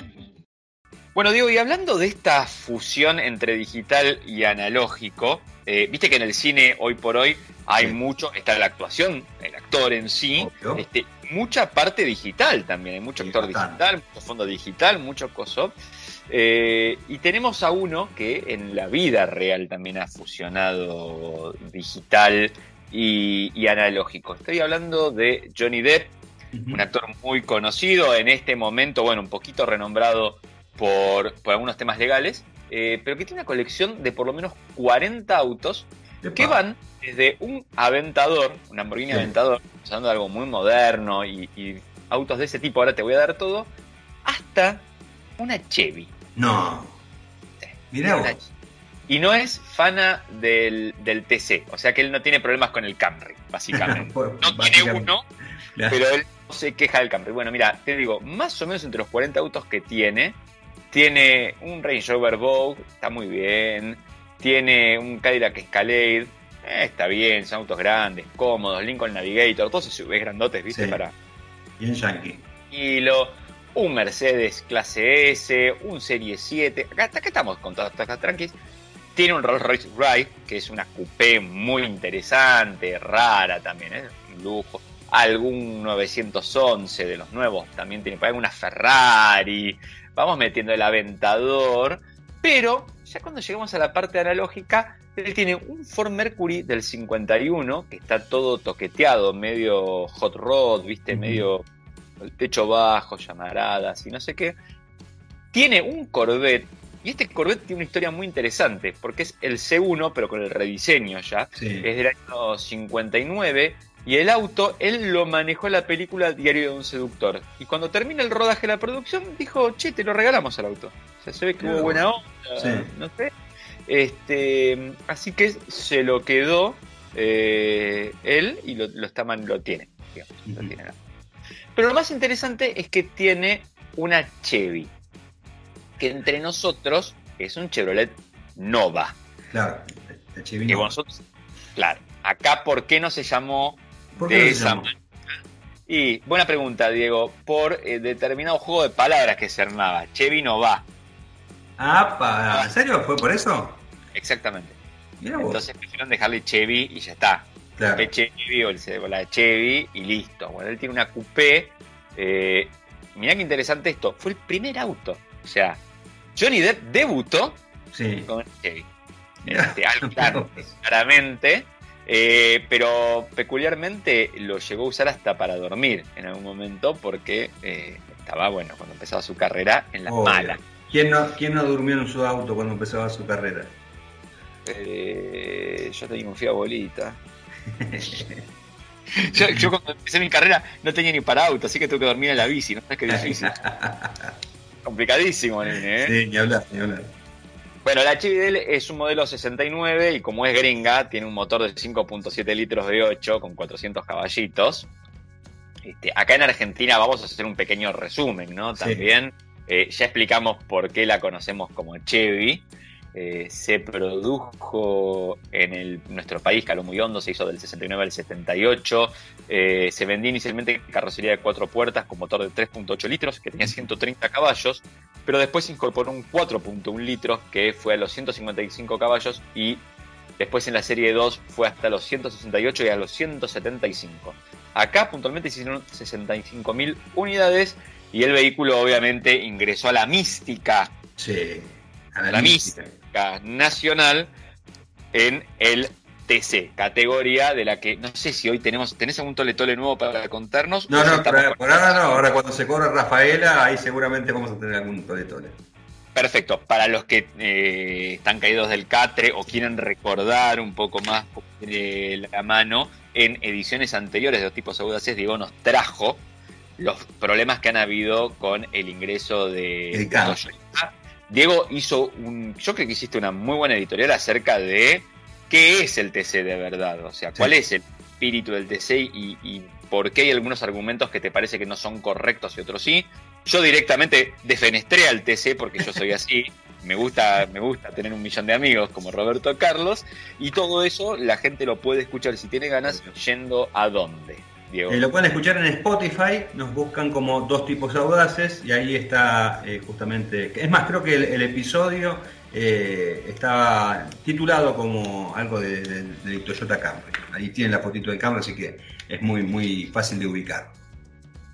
Bueno, Diego, y hablando de esta fusión entre digital y analógico, eh, viste que en el cine hoy por hoy hay sí. mucho, está la actuación, el actor en sí, este, mucha parte digital también, hay mucho sí, actor bastante. digital, mucho fondo digital, mucho coso, eh, y tenemos a uno que en la vida real también ha fusionado digital y, y analógico. Estoy hablando de Johnny Depp, uh-huh. un actor muy conocido en este momento, bueno, un poquito renombrado Por, por algunos temas legales, eh, pero que tiene una colección de por lo menos cuarenta autos Epa. que van desde un Aventador, un Lamborghini sí. Aventador, usando algo muy moderno y, y autos de ese tipo, ahora te voy a dar todo, hasta una Chevy. No. Sí, Mirá vos. Y no es fana del, del T C, o sea que él no tiene problemas con el Camry, básicamente. por, no básicamente. tiene uno, claro. pero él no se queja del Camry. Bueno, mira, te digo, más o menos entre los cuarenta autos que tiene, tiene un Range Rover Vogue, está muy bien. Tiene un Cadillac Escalade, eh, está bien, son autos grandes, cómodos. Lincoln Navigator, todos esos ves grandotes, ¿viste? Sí. Para... Bien yankee. Y lo, un Mercedes Clase S, un Serie siete. Acá, acá estamos con todas estas tranquis. Tiene un Rolls Royce Wraith, que es una coupé muy interesante, rara también, ¿eh? Un lujo. Algún novecientos once de los nuevos también tiene. Por ahí una Ferrari. Vamos metiendo el Aventador, pero ya cuando llegamos a la parte analógica, él tiene un Ford Mercury del cincuenta y uno, que está todo toqueteado, medio hot rod, viste, mm. medio el techo bajo, llamaradas y no sé qué. Tiene un Corvette, y este Corvette tiene una historia muy interesante, porque es el C uno, pero con el rediseño ya, sí. es del año cincuenta y nueve, y el auto, él lo manejó en la película Diario de un Seductor. Y cuando termina el rodaje de la producción, dijo, che, te lo regalamos al auto. O sea, se ve que hubo buena onda, sí. no sé. Este, así que se lo quedó eh, él y lo, lo, está man, lo tiene. Digamos, uh-huh. lo tiene. Pero lo más interesante es que tiene una Chevy. Que entre nosotros es un Chevrolet Nova. Claro, la Chevy Nova. Y vosotros, claro, acá, ¿por qué no se llamó... ¿Por qué de esa manera? Y buena pregunta, Diego. Por eh, determinado juego de palabras que se armaba. Chevy no va. Ah, ¿en serio? ¿Fue por eso? Exactamente. Mirá vos. Entonces prefirieron dejarle Chevy y ya está. Claro. El Chevy o, el, o la Chevy y listo. Bueno, él tiene una coupé. Eh, mirá qué interesante esto. Fue el primer auto. O sea, Johnny Depp debutó sí. con Chevy. Este, algo claro, claramente. Eh, pero peculiarmente lo llegó a usar hasta para dormir en algún momento porque eh, estaba, bueno, cuando empezaba su carrera en las Obvio. malas. ¿Quién no, ¿Quién no durmió en su auto cuando empezaba su carrera? Eh, yo tenía un Fiat Bolita. yo, yo cuando empecé mi carrera no tenía ni para auto, así que tuve que dormir en la bici, ¿no sabes qué difícil? Complicadísimo, nene, ¿eh? Sí, ni hablar, ni hablar. Bueno, la Chevy de él es un modelo sesenta y nueve y como es gringa, tiene un motor de cinco punto siete litros V ocho con cuatrocientos caballitos. Este, acá en Argentina vamos a hacer un pequeño resumen, ¿no? También sí. eh, ya explicamos por qué la conocemos como Chevy. Eh, se produjo en el, nuestro país, Calomuyondo, se hizo del sesenta y nueve al setenta y ocho. Eh, se vendía inicialmente carrocería de cuatro puertas con motor de tres punto ocho litros, que tenía ciento treinta caballos, pero después se incorporó un cuatro punto uno litros, que fue a los ciento cincuenta y cinco caballos, y después en la serie dos fue hasta los ciento sesenta y ocho y a los ciento setenta y cinco. Acá puntualmente se hicieron sesenta y cinco mil unidades, y el vehículo obviamente ingresó a la mística. Sí. La, la mística. mística nacional en el T C, categoría de la que no sé si hoy tenemos. ¿Tenés algún tole tole nuevo para contarnos? No, no, por, por ahora no. Ahora cuando se corra Rafaela, ahí seguramente vamos a tener algún tole tole. Perfecto. Para los que eh, están caídos del catre o quieren recordar un poco más de la mano, en ediciones anteriores de Dos Tipos Audaces, Diego nos trajo los problemas que han habido con el ingreso de Toyota. Diego hizo un... Yo creo que hiciste una muy buena editorial acerca de qué es el T C de verdad. O sea, cuál sí. es el espíritu del T C y, y por qué hay algunos argumentos que te parece que no son correctos y otros sí. Yo directamente defenestré al T C porque yo soy así. Me gusta, me gusta tener un millón de amigos como Roberto Carlos. Y todo eso la gente lo puede escuchar si tiene ganas yendo a dónde. Diego. Eh, lo pueden escuchar en Spotify, nos buscan como Dos Tipos Audaces y ahí está eh, justamente... Es más, creo que el, el episodio eh, estaba titulado como algo de, de, de Toyota Camry. Ahí tienen la fotito del Camry, así que es muy, muy fácil de ubicar.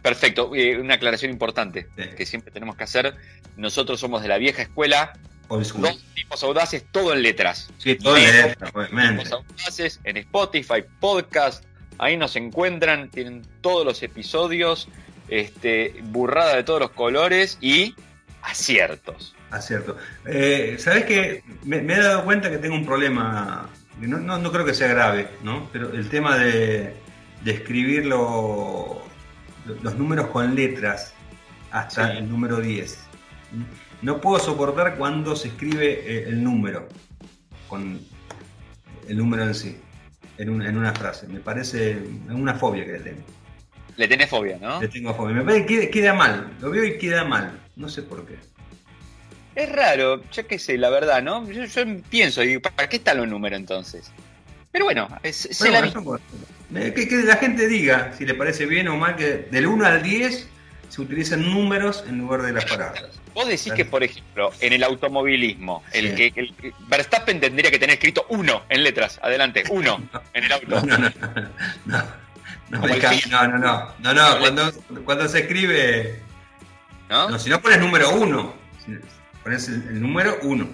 Perfecto, eh, una aclaración importante sí. que siempre tenemos que hacer. Nosotros somos de la vieja escuela, Dos Tipos Audaces, todo en letras. Sí, todo en letras, obviamente. Dos Tipos Audaces, en Spotify, podcast... Ahí nos encuentran, tienen todos los episodios, este, burrada de todos los colores y aciertos. Acierto. Eh, ¿Sabés qué? Me, me he dado cuenta que tengo un problema, no, no, no creo que sea grave, ¿no? Pero el tema de, de escribir lo, los números con letras hasta sí. el número diez. No puedo soportar cuando se escribe el número, con el número en sí. En una, en una frase, me parece una fobia que le tengo. Le tenés fobia, ¿no? Le tengo fobia, me parece que queda mal, lo veo y queda mal, no sé por qué. Es raro, yo qué sé, la verdad, ¿no? Yo, yo pienso, digo, ¿para qué están los números entonces? Pero bueno, es, Pero se bueno, la... Somos, que, que la gente diga si le parece bien o mal que del uno al diez se utilizan números en lugar de las palabras. Vos decís que, por ejemplo, en el automovilismo, sí. el que el, Verstappen tendría que tener escrito uno en letras, adelante, uno no, en el auto. No, no, no, no, no, no, no, no, no, no, cuando, cuando se escribe, ¿no? No, si no pones número uno, pones el, el número uno.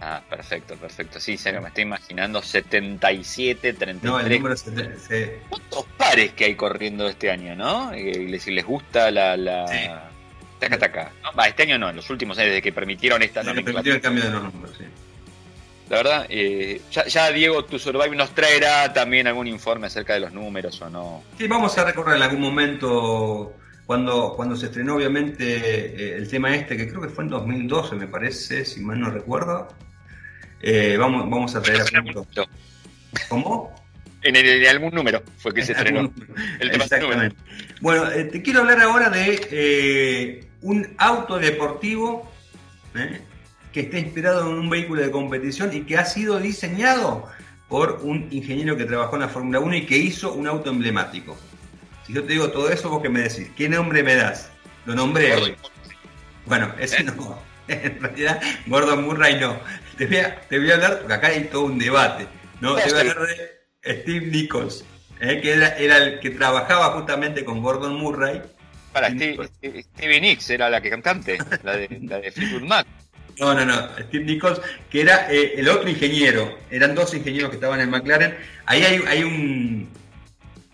Ah, perfecto, perfecto, sí, serio, me estoy imaginando setenta y siete, treinta y tres. No, el número setenta, sí. ¿Cuántos pares que hay corriendo este año, no? Y si les gusta la... la... Sí. Taca, taca. No, bah, este año no, en los últimos años, desde que permitieron esta desde nomenclatura. Que permitieron el cambio de los números, sí. La verdad, eh, ya, ya Diego, tu Survive nos traerá también algún informe acerca de los números o no. Sí, vamos a recorrer en algún momento, cuando, cuando se estrenó obviamente eh, el tema este, que creo que fue en dos mil doce, me parece, si mal no recuerdo. Eh, vamos, vamos a traer a punto. ¿Cómo? En, el, en algún número fue que en se estrenó. El tema exactamente. Bueno, eh, te quiero hablar ahora de... Eh, un auto deportivo ¿eh? que está inspirado en un vehículo de competición y que ha sido diseñado por un ingeniero que trabajó en la Fórmula uno y que hizo un auto emblemático. Si yo te digo todo eso, vos qué me decís, ¿qué nombre me das? Lo nombré hoy. Bueno, ese no. En realidad, Gordon Murray no. Te voy a, te voy a hablar, porque acá hay todo un debate, ¿no? Te voy a hablar de Steve Nichols, ¿eh? que era, era el que trabajaba justamente con Gordon Murray. Para Steve, Steve, Stevie Nicks era la que cantante, la de, la de Fleetwood Mac. No, no, no, Steve Nichols, que era eh, el otro ingeniero, eran dos ingenieros que estaban en McLaren. Ahí hay, hay un...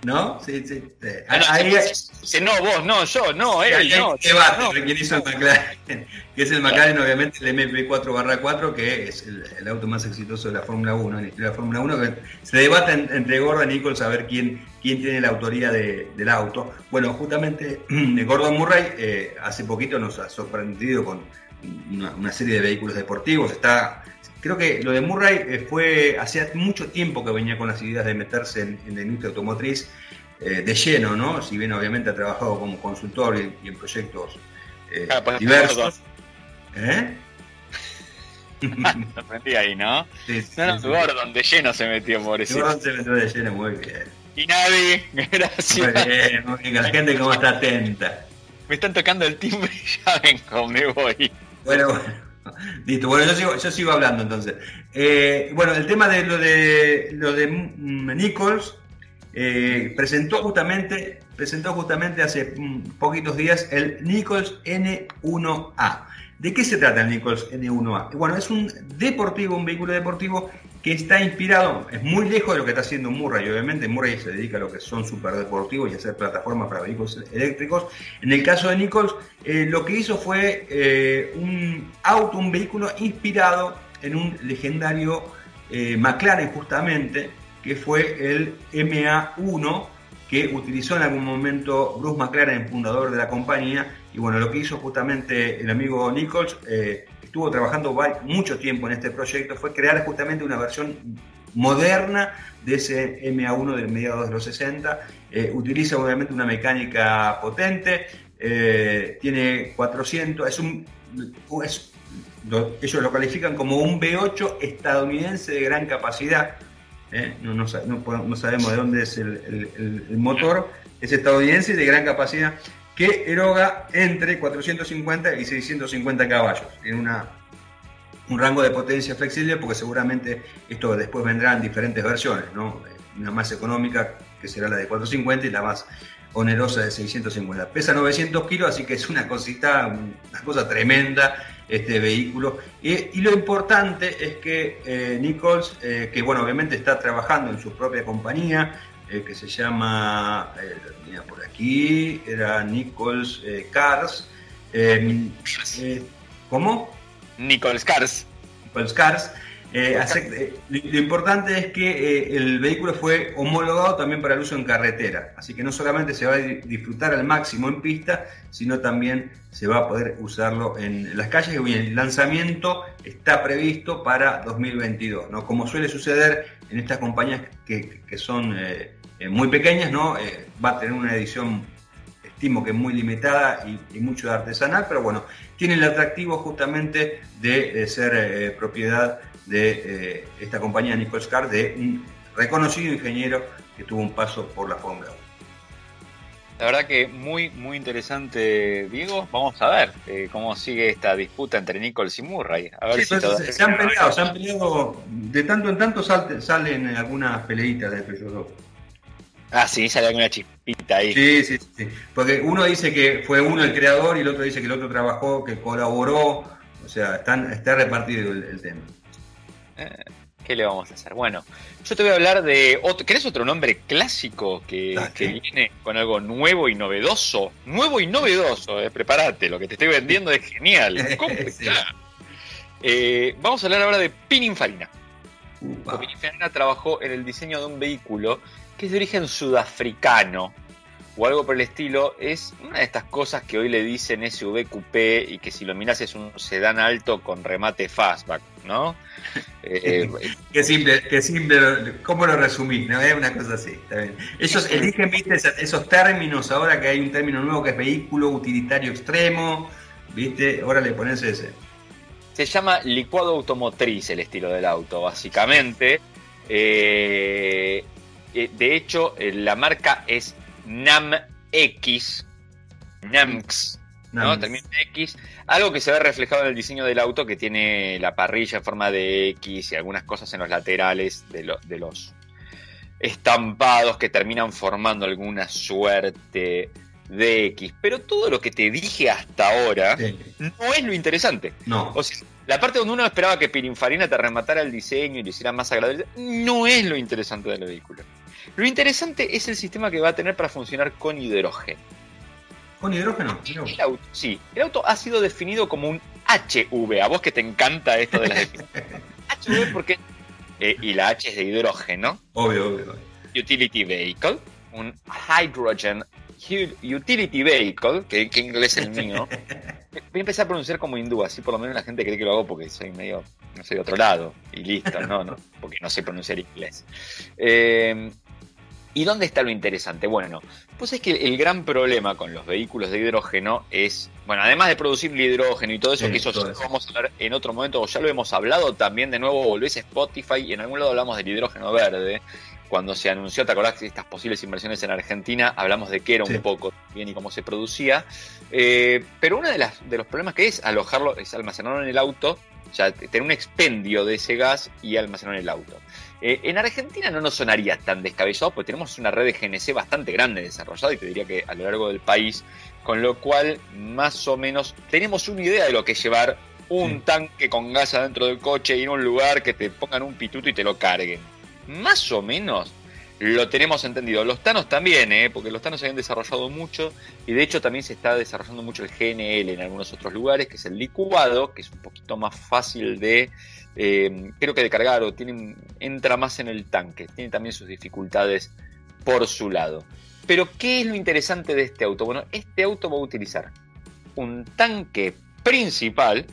¿No? Sí, sí. sí. Ah, no, ahí se, hay... no, vos, no, yo, no, él, no. Hay debate no, no, quién hizo el McLaren, que es el McLaren, claro. Obviamente, el M P cuatro barra cuatro, que es el, el auto más exitoso de la Fórmula uno, en la Fórmula uno, que se debate en, entre Gordon y Nichols a ver quién... ¿Quién tiene la autoría de, del auto? Bueno, justamente Gordon Murray eh, hace poquito nos ha sorprendido con una, una serie de vehículos deportivos. Está, creo que lo de Murray eh, fue hacía mucho tiempo que venía con las ideas de meterse en, en la industria automotriz eh, de lleno, ¿no? Si bien obviamente ha trabajado como consultor y, y en proyectos eh, ah, pues diversos. ¿Eh? Se metí ahí, ¿no? Sí, sí, no, no, sí. Gordon de lleno se metió, pobrecito. Gordon se metió de lleno, muy bien. Y nadie, gracias. Muy bien, muy bien. La gente como está atenta. Me están tocando el timbre y ya vengo, me voy. Bueno, bueno. Listo, bueno, yo sigo, yo sigo hablando entonces. Eh, bueno, el tema de lo de lo de Nichols eh, presentó justamente, presentó justamente hace poquitos días el Nichols N uno A. ¿De qué se trata el Nichols N uno A? Bueno, es un deportivo, un vehículo deportivo que está inspirado, es muy lejos de lo que está haciendo Murray, obviamente. Murray se dedica a lo que son superdeportivos y hacer plataformas para vehículos eléctricos. En el caso de Nichols, eh, lo que hizo fue eh, un auto, un vehículo inspirado en un legendario eh, McLaren, justamente, que fue el M A uno, que utilizó en algún momento Bruce McLaren, fundador de la compañía. Y bueno, lo que hizo justamente el amigo Nichols, eh, estuvo trabajando mucho tiempo en este proyecto, fue crear justamente una versión moderna de ese M A uno del mediados de los sesenta. Eh, utiliza obviamente una mecánica potente, eh, tiene cuatrocientos, es un... Es, lo, ellos lo califican como un V ocho estadounidense de gran capacidad. Eh, no, no, no, no sabemos de dónde es el, el, el motor, es estadounidense de gran capacidad, que eroga entre cuatrocientos cincuenta y seiscientos cincuenta caballos. Tiene una, un rango de potencia flexible, porque seguramente esto después vendrán diferentes versiones, ¿no? Una más económica, que será la de cuatrocientos cincuenta, y la más onerosa de seiscientos cincuenta. Pesa novecientos kilos, así que es una cosita, una cosa tremenda este vehículo. Y, y lo importante es que eh, Nichols, eh, que bueno, obviamente está trabajando en su propia compañía, eh, que se llama, eh, mira, por aquí, era Nichols eh, Cars. Eh, eh, ¿Cómo? Nichols Cars. Nichols Cars. Eh, hace, eh, lo, lo importante es que eh, el vehículo fue homologado también para el uso en carretera, así que no solamente se va a disfrutar al máximo en pista, sino también se va a poder usarlo en las calles. Y el lanzamiento está previsto para dos mil veintidós, ¿no? Como suele suceder en estas compañías que, que son eh, muy pequeñas, ¿no? Eh, va a tener una edición, estimo que muy limitada y, y mucho de artesanal, pero bueno, tiene el atractivo justamente de, de ser eh, propiedad de eh, esta compañía Nichols Cars, de un reconocido ingeniero que tuvo un paso por la Fórmula uno. La verdad que muy muy interesante, Diego. Vamos a ver eh, cómo sigue esta disputa entre Nichols y Murray. A ver, sí, si entonces, todas... se han peleado, se han peleado de tanto en tanto, sal, salen algunas peleitas de ellos dos. Ah, sí, sale alguna chispita ahí. Sí, sí, sí. Porque uno dice que fue uno el creador y el otro dice que el otro trabajó, que colaboró. O sea, están, está repartido el, el tema. Eh, ¿Qué le vamos a hacer? Bueno, yo te voy a hablar de otro. ¿Querés otro nombre clásico que, ah, que viene con algo nuevo y novedoso? Nuevo y novedoso, eh, prepárate, lo que te estoy vendiendo es genial. Es sí. eh, Vamos a hablar ahora de Pininfarina. Pininfarina trabajó en el diseño de un vehículo que es de origen sudafricano o algo por el estilo. Es una de estas cosas que hoy le dicen S U V coupé y que si lo mirás es un sedán alto con remate fastback, ¿no? Eh, qué simple, qué simple, ¿cómo lo resumís? ¿No? Es una cosa así, está bien. Ellos eligen, viste, esos términos ahora que hay un término nuevo que es vehículo utilitario extremo, viste, ahora le pones ese. Se llama licuado automotriz el estilo del auto, básicamente. Eh, de hecho, la marca es NAMX, NAMX, ¿no? Termina en X, algo que se ve reflejado en el diseño del auto, que tiene la parrilla en forma de X y algunas cosas en los laterales de, lo, de los estampados que terminan formando alguna suerte de X. Pero todo lo que te dije hasta ahora sí. no es lo interesante. No. O sea, la parte donde uno esperaba que Pininfarina te rematara el diseño y lo hiciera más agradable, no es lo interesante del vehículo. Lo interesante es el sistema que va a tener para funcionar con hidrógeno. ¿Con hidrógeno? No. El auto, sí, el auto ha sido definido como un H V. A vos que te encanta esto de las definiciones. H V porque... Eh, y la H es de hidrógeno. Obvio, obvio, obvio. Utility Vehicle. Un Hydrogen Utility Vehicle. Que, que inglés es el mío. Voy a empezar a pronunciar como hindú. Así por lo menos la gente cree que lo hago porque soy medio... No soy de otro lado. Y listo. No, no. Porque no sé pronunciar inglés. Eh... ¿Y dónde está lo interesante? Bueno, pues es que el gran problema con los vehículos de hidrógeno es... Bueno, además de producir el hidrógeno y todo eso, sí, que eso ya lo vamos a hablar en otro momento, o ya lo hemos hablado también, de nuevo volvés a Spotify, y en algún lado hablamos del hidrógeno verde. Cuando se anunció, ¿te acordás de estas posibles inversiones en Argentina? Hablamos de qué era sí. un poco bien y cómo se producía. Eh, pero uno de, las, de los problemas que es alojarlo, es almacenarlo en el auto O sea, tener un expendio de ese gas y almacenar en el auto. Eh, en Argentina no nos sonaría tan descabellado, porque tenemos una red de G N C bastante grande desarrollada, y te diría que a lo largo del país, con lo cual más o menos tenemos una idea de lo que es llevar un tanque con gas adentro del coche, ir a un lugar que te pongan un pituto y te lo carguen. Más o menos lo tenemos entendido. Los Tanos también, ¿eh? Porque los Tanos se han desarrollado mucho, y de hecho también se está desarrollando mucho el G N L en algunos otros lugares, que es el licuado, que es un poquito más fácil de, eh, creo que de cargar, o tiene, entra más en el tanque. Tiene también sus dificultades por su lado. Pero ¿qué es lo interesante de este auto? Bueno, este auto va a utilizar un tanque principal,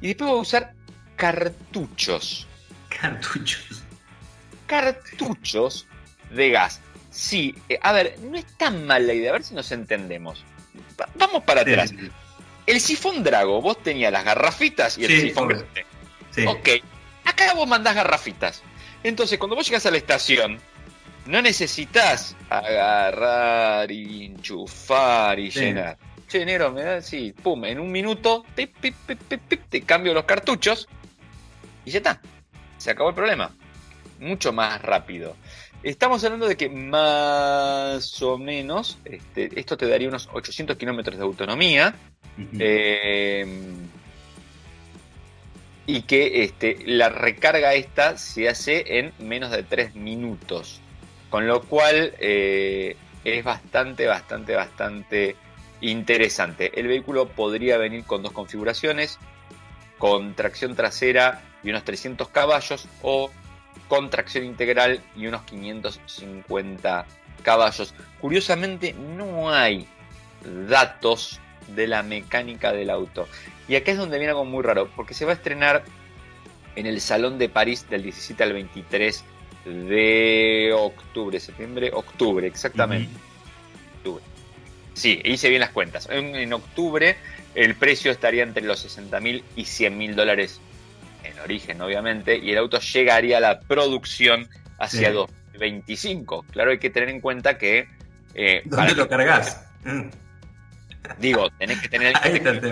y después va a usar cartuchos. Cartuchos. Cartuchos de gas. Sí, eh, a ver, no es tan mala idea, a ver si nos entendemos. Va- vamos para sí, atrás. Sí, sí. El sifón Drago, vos tenías las garrafitas y el sí, sifón grande. Sí. Ok, acá vos mandás garrafitas. Entonces, cuando vos llegás a la estación, no necesitas agarrar y enchufar y sí. llenar. Che, negro, me da, sí, pum, en un minuto, pip, pip, pip, pip, pip, te cambio los cartuchos y ya está. Se acabó el problema. Mucho más rápido. Estamos hablando de que más o menos este, esto te daría unos ochocientos kilómetros de autonomía, uh-huh. eh, y que este, la recarga esta se hace en menos de tres minutos, con lo cual eh, es bastante, bastante, bastante interesante. El vehículo podría venir con dos configuraciones, con tracción trasera y unos trescientos caballos, o con tracción integral y unos quinientos cincuenta caballos. Curiosamente, no hay datos de la mecánica del auto. Y acá es donde viene algo muy raro, porque se va a estrenar en el Salón de París del diecisiete al veintitrés de octubre, septiembre, octubre, exactamente. Uh-huh. Octubre. Sí, hice bien las cuentas. En, en octubre el precio estaría entre los sesenta mil y cien mil dólares. En origen, obviamente, y el auto llegaría a la producción hacia sí. dos mil veinticinco. Claro, hay que tener en cuenta que... Eh, ¿Dónde lo que... cargas? Digo, tenés que tener en cuenta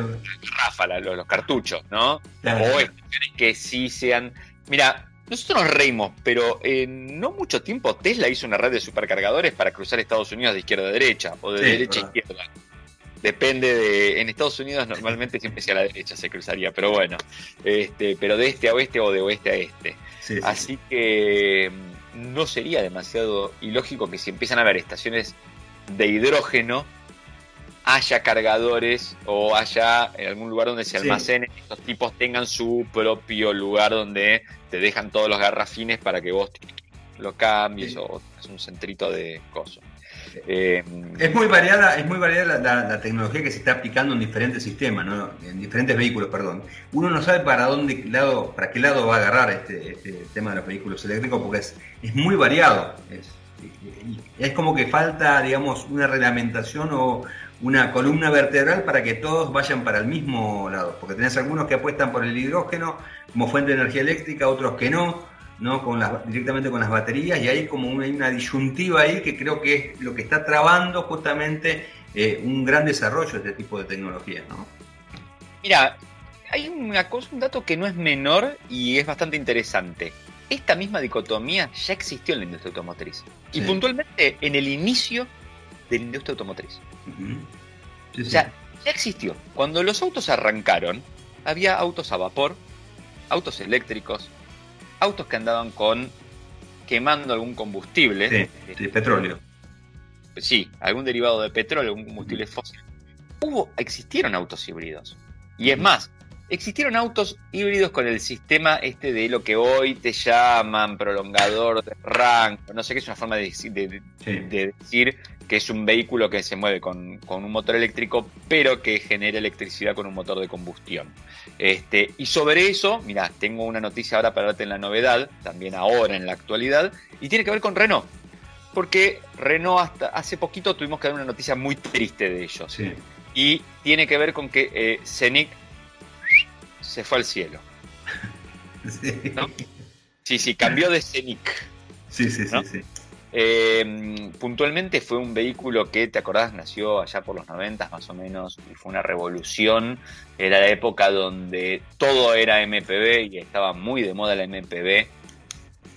ráfalas, los, los cartuchos, ¿no? Claro. O excepciones que sí sean... Mira, nosotros nos reímos, pero en no mucho tiempo Tesla hizo una red de supercargadores para cruzar Estados Unidos de izquierda a derecha, o de sí, derecha a izquierda. Depende de... En Estados Unidos normalmente siempre hacia la derecha se cruzaría, pero bueno. este Pero de este a oeste o de oeste a este. Sí, sí. Así que no sería demasiado ilógico que si empiezan a haber estaciones de hidrógeno, haya cargadores o haya en algún lugar donde se almacenen. Sí. Estos tipos tengan su propio lugar donde te dejan todos los garrafines para que vos lo cambies, sí. o es un centrito de cosas. Eh, es muy variada, es muy variada la, la, la tecnología que se está aplicando en diferentes sistemas, ¿no? En diferentes vehículos, perdón. Uno no sabe para dónde lado, para qué lado va a agarrar este, este tema de los vehículos eléctricos, porque es, es muy variado. Es, es como que falta, digamos, una reglamentación o una columna vertebral para que todos vayan para el mismo lado, porque tenés algunos que apuestan por el hidrógeno como fuente de energía eléctrica, otros que no. ¿no? Con las, directamente con las baterías, y hay como una, una disyuntiva ahí que creo que es lo que está trabando justamente eh, un gran desarrollo de este tipo de tecnologías, ¿no? Mira, hay una cosa, un dato que no es menor y es bastante interesante. Esta misma dicotomía ya existió en la industria automotriz, sí. y puntualmente en el inicio de la industria automotriz. Uh-huh. Sí, o sea, sí. ya existió. Cuando los autos arrancaron, había autos a vapor, autos eléctricos, autos que andaban con quemando algún combustible. Sí, sí, petróleo. Sí, algún derivado de petróleo, algún combustible fósil. Hubo, existieron autos híbridos. Y es más, existieron autos híbridos con el sistema este de lo que hoy te llaman prolongador de rango, no sé qué, es una forma de, de, de, sí. de decir que es un vehículo que se mueve con, con un motor eléctrico, pero que genera electricidad con un motor de combustión. Este, y sobre eso, mirá, tengo una noticia ahora para darte en la novedad, también ahora en la actualidad, y tiene que ver con Renault. Porque Renault hasta hace poquito tuvimos que dar una noticia muy triste de ellos. Sí. Y tiene que ver con que eh, Scenic se fue al cielo. Sí, ¿no? sí, sí, cambió de Scenic. Sí, sí, ¿no? sí, sí. Eh, puntualmente fue un vehículo que, te acordás, nació allá por los noventas más o menos, y fue una revolución. Era la época donde todo era M P V y estaba muy de moda la M P V.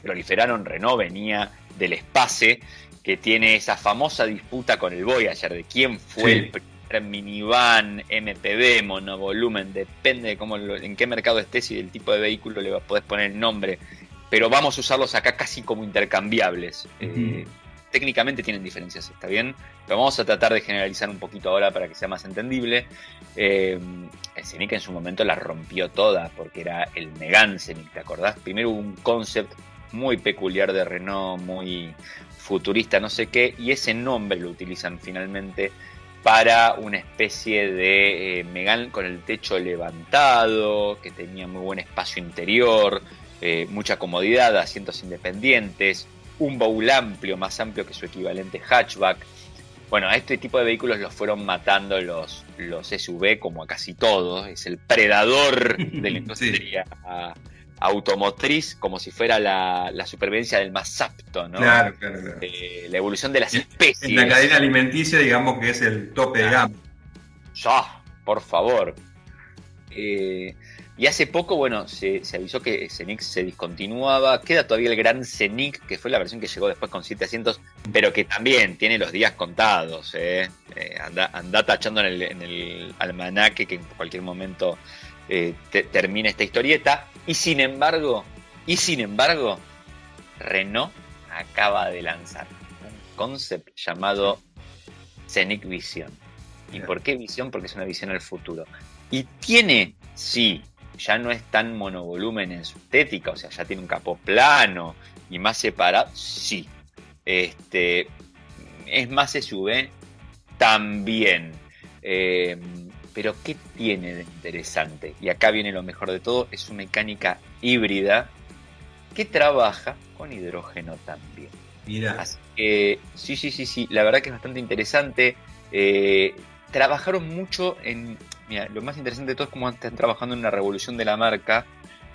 Proliferaron. Renault venía del Espace, que tiene esa famosa disputa con el Voyager de quién fue sí. el primer minivan M P V, monovolumen. Depende de cómo lo, en qué mercado estés y del tipo de vehículo le podés poner el nombre, pero vamos a usarlos acá casi como intercambiables. Uh-huh. Eh, técnicamente tienen diferencias, está bien, pero vamos a tratar de generalizar un poquito ahora para que sea más entendible. Eh, el Scenic en su momento la rompió toda, porque era el Megane Scenic, ¿te acordás? Primero hubo un concept muy peculiar de Renault, muy futurista, no sé qué, y ese nombre lo utilizan finalmente para una especie de eh, Megane con el techo levantado, que tenía muy buen espacio interior, Eh, mucha comodidad, asientos independientes, un baúl amplio, más amplio que su equivalente hatchback. Bueno, a este tipo de vehículos los fueron matando los, los S U V, como a casi todos. Es el predador de la industria sí. automotriz, como si fuera la, la supervivencia del más apto, ¿no? Claro, claro, claro. Eh, la evolución de las especies. En la cadena alimenticia, digamos que es el tope de gama. Ya, por favor. Eh... Y hace poco, bueno, se, se avisó que Scenic se discontinuaba. Queda todavía el Gran Scenic, que fue la versión que llegó después con siete asientos, pero que también tiene los días contados. ¿eh? Eh, anda, anda tachando en el, en el almanaque que en cualquier momento eh, te, termina esta historieta. Y sin embargo, y sin embargo, Renault acaba de lanzar un concept llamado Scenic Vision. ¿Y por qué Vision? Porque es una visión al futuro. Y tiene, sí... ya no es tan monovolumen en su estética, o sea, ya tiene un capó plano y más separado, sí. Este, es más S U V también. Eh, pero ¿qué tiene de interesante? Y acá viene lo mejor de todo, es una mecánica híbrida que trabaja con hidrógeno también. Mira. Así que, sí, sí, sí, sí, la verdad que es bastante interesante. Eh, trabajaron mucho en... Mira, lo más interesante de todo es cómo están trabajando en una revolución de la marca,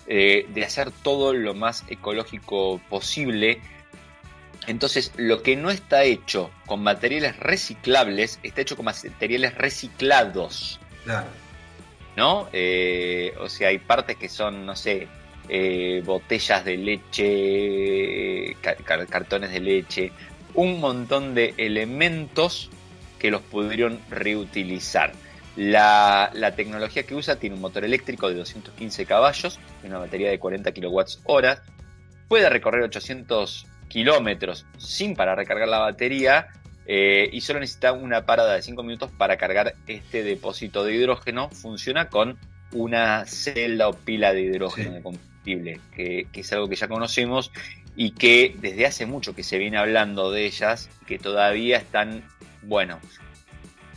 eh, de hacer todo lo más ecológico posible. Entonces, lo que no está hecho con materiales reciclables, está hecho con materiales reciclados. Claro. ¿No? Eh, o sea, hay partes que son, no sé, eh, botellas de leche, car- cartones de leche, un montón de elementos que los pudieron reutilizar. La, la tecnología que usa tiene un motor eléctrico de doscientos quince caballos, una batería de cuarenta kilowatt hora, puede recorrer ochocientos kilómetros sin para recargar la batería, eh, y solo necesita una parada de cinco minutos para cargar este depósito de hidrógeno. Funciona con una celda o pila de hidrógeno sí. de combustible, que, que es algo que ya conocemos y que desde hace mucho que se viene hablando de ellas, que todavía están, bueno...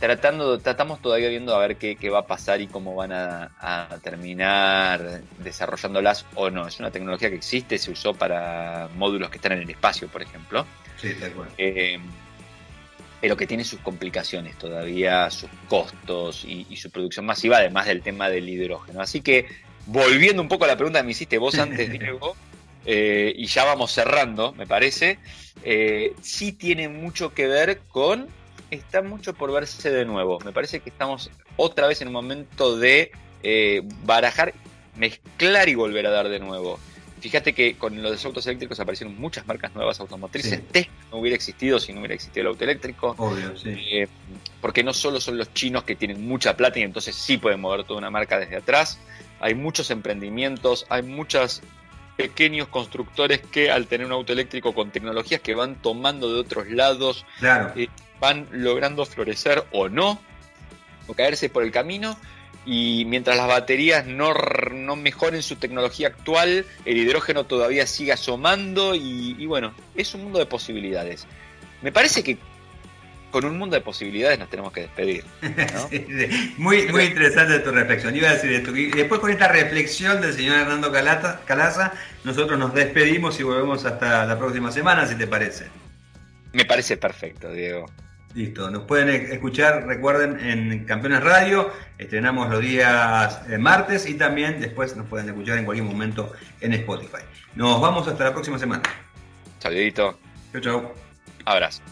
Tratando, tratamos todavía viendo a ver qué, qué va a pasar y cómo van a, a terminar desarrollándolas o no. Es una tecnología que existe, se usó para módulos que están en el espacio, por ejemplo. Sí, tal cual. Eh, pero que tiene sus complicaciones todavía, sus costos y, y su producción masiva, además del tema del hidrógeno. Así que, volviendo un poco a la pregunta que me hiciste vos antes, Diego, eh, y ya vamos cerrando, me parece, eh, sí tiene mucho que ver con... Está mucho por verse de nuevo. Me parece que estamos otra vez en un momento de eh, barajar, mezclar y volver a dar de nuevo. Fíjate que con los autos eléctricos aparecieron muchas marcas nuevas automotrices. Sí. Tesla no hubiera existido si no hubiera existido el auto eléctrico. Obvio, sí. Eh, porque no solo son los chinos que tienen mucha plata y entonces sí pueden mover toda una marca desde atrás. Hay muchos emprendimientos, hay muchos pequeños constructores que al tener un auto eléctrico con tecnologías que van tomando de otros lados... Claro. Eh, van logrando florecer o no, o caerse por el camino, y mientras las baterías no, no mejoren su tecnología actual, el hidrógeno todavía sigue asomando, y, y bueno, es un mundo de posibilidades. Me parece que con un mundo de posibilidades nos tenemos que despedir, ¿no? Sí, sí. Muy, muy interesante tu reflexión. Iba a decir esto. Y después con esta reflexión del señor Hernando Calaza, nosotros nos despedimos y volvemos hasta la próxima semana, si te parece. Me parece perfecto, Diego. Listo, nos pueden escuchar, recuerden, en Campeones Radio, estrenamos los días eh, martes, y también después nos pueden escuchar en cualquier momento en Spotify. Nos vamos hasta la próxima semana. Saludito. Chau, chau. Abrazo.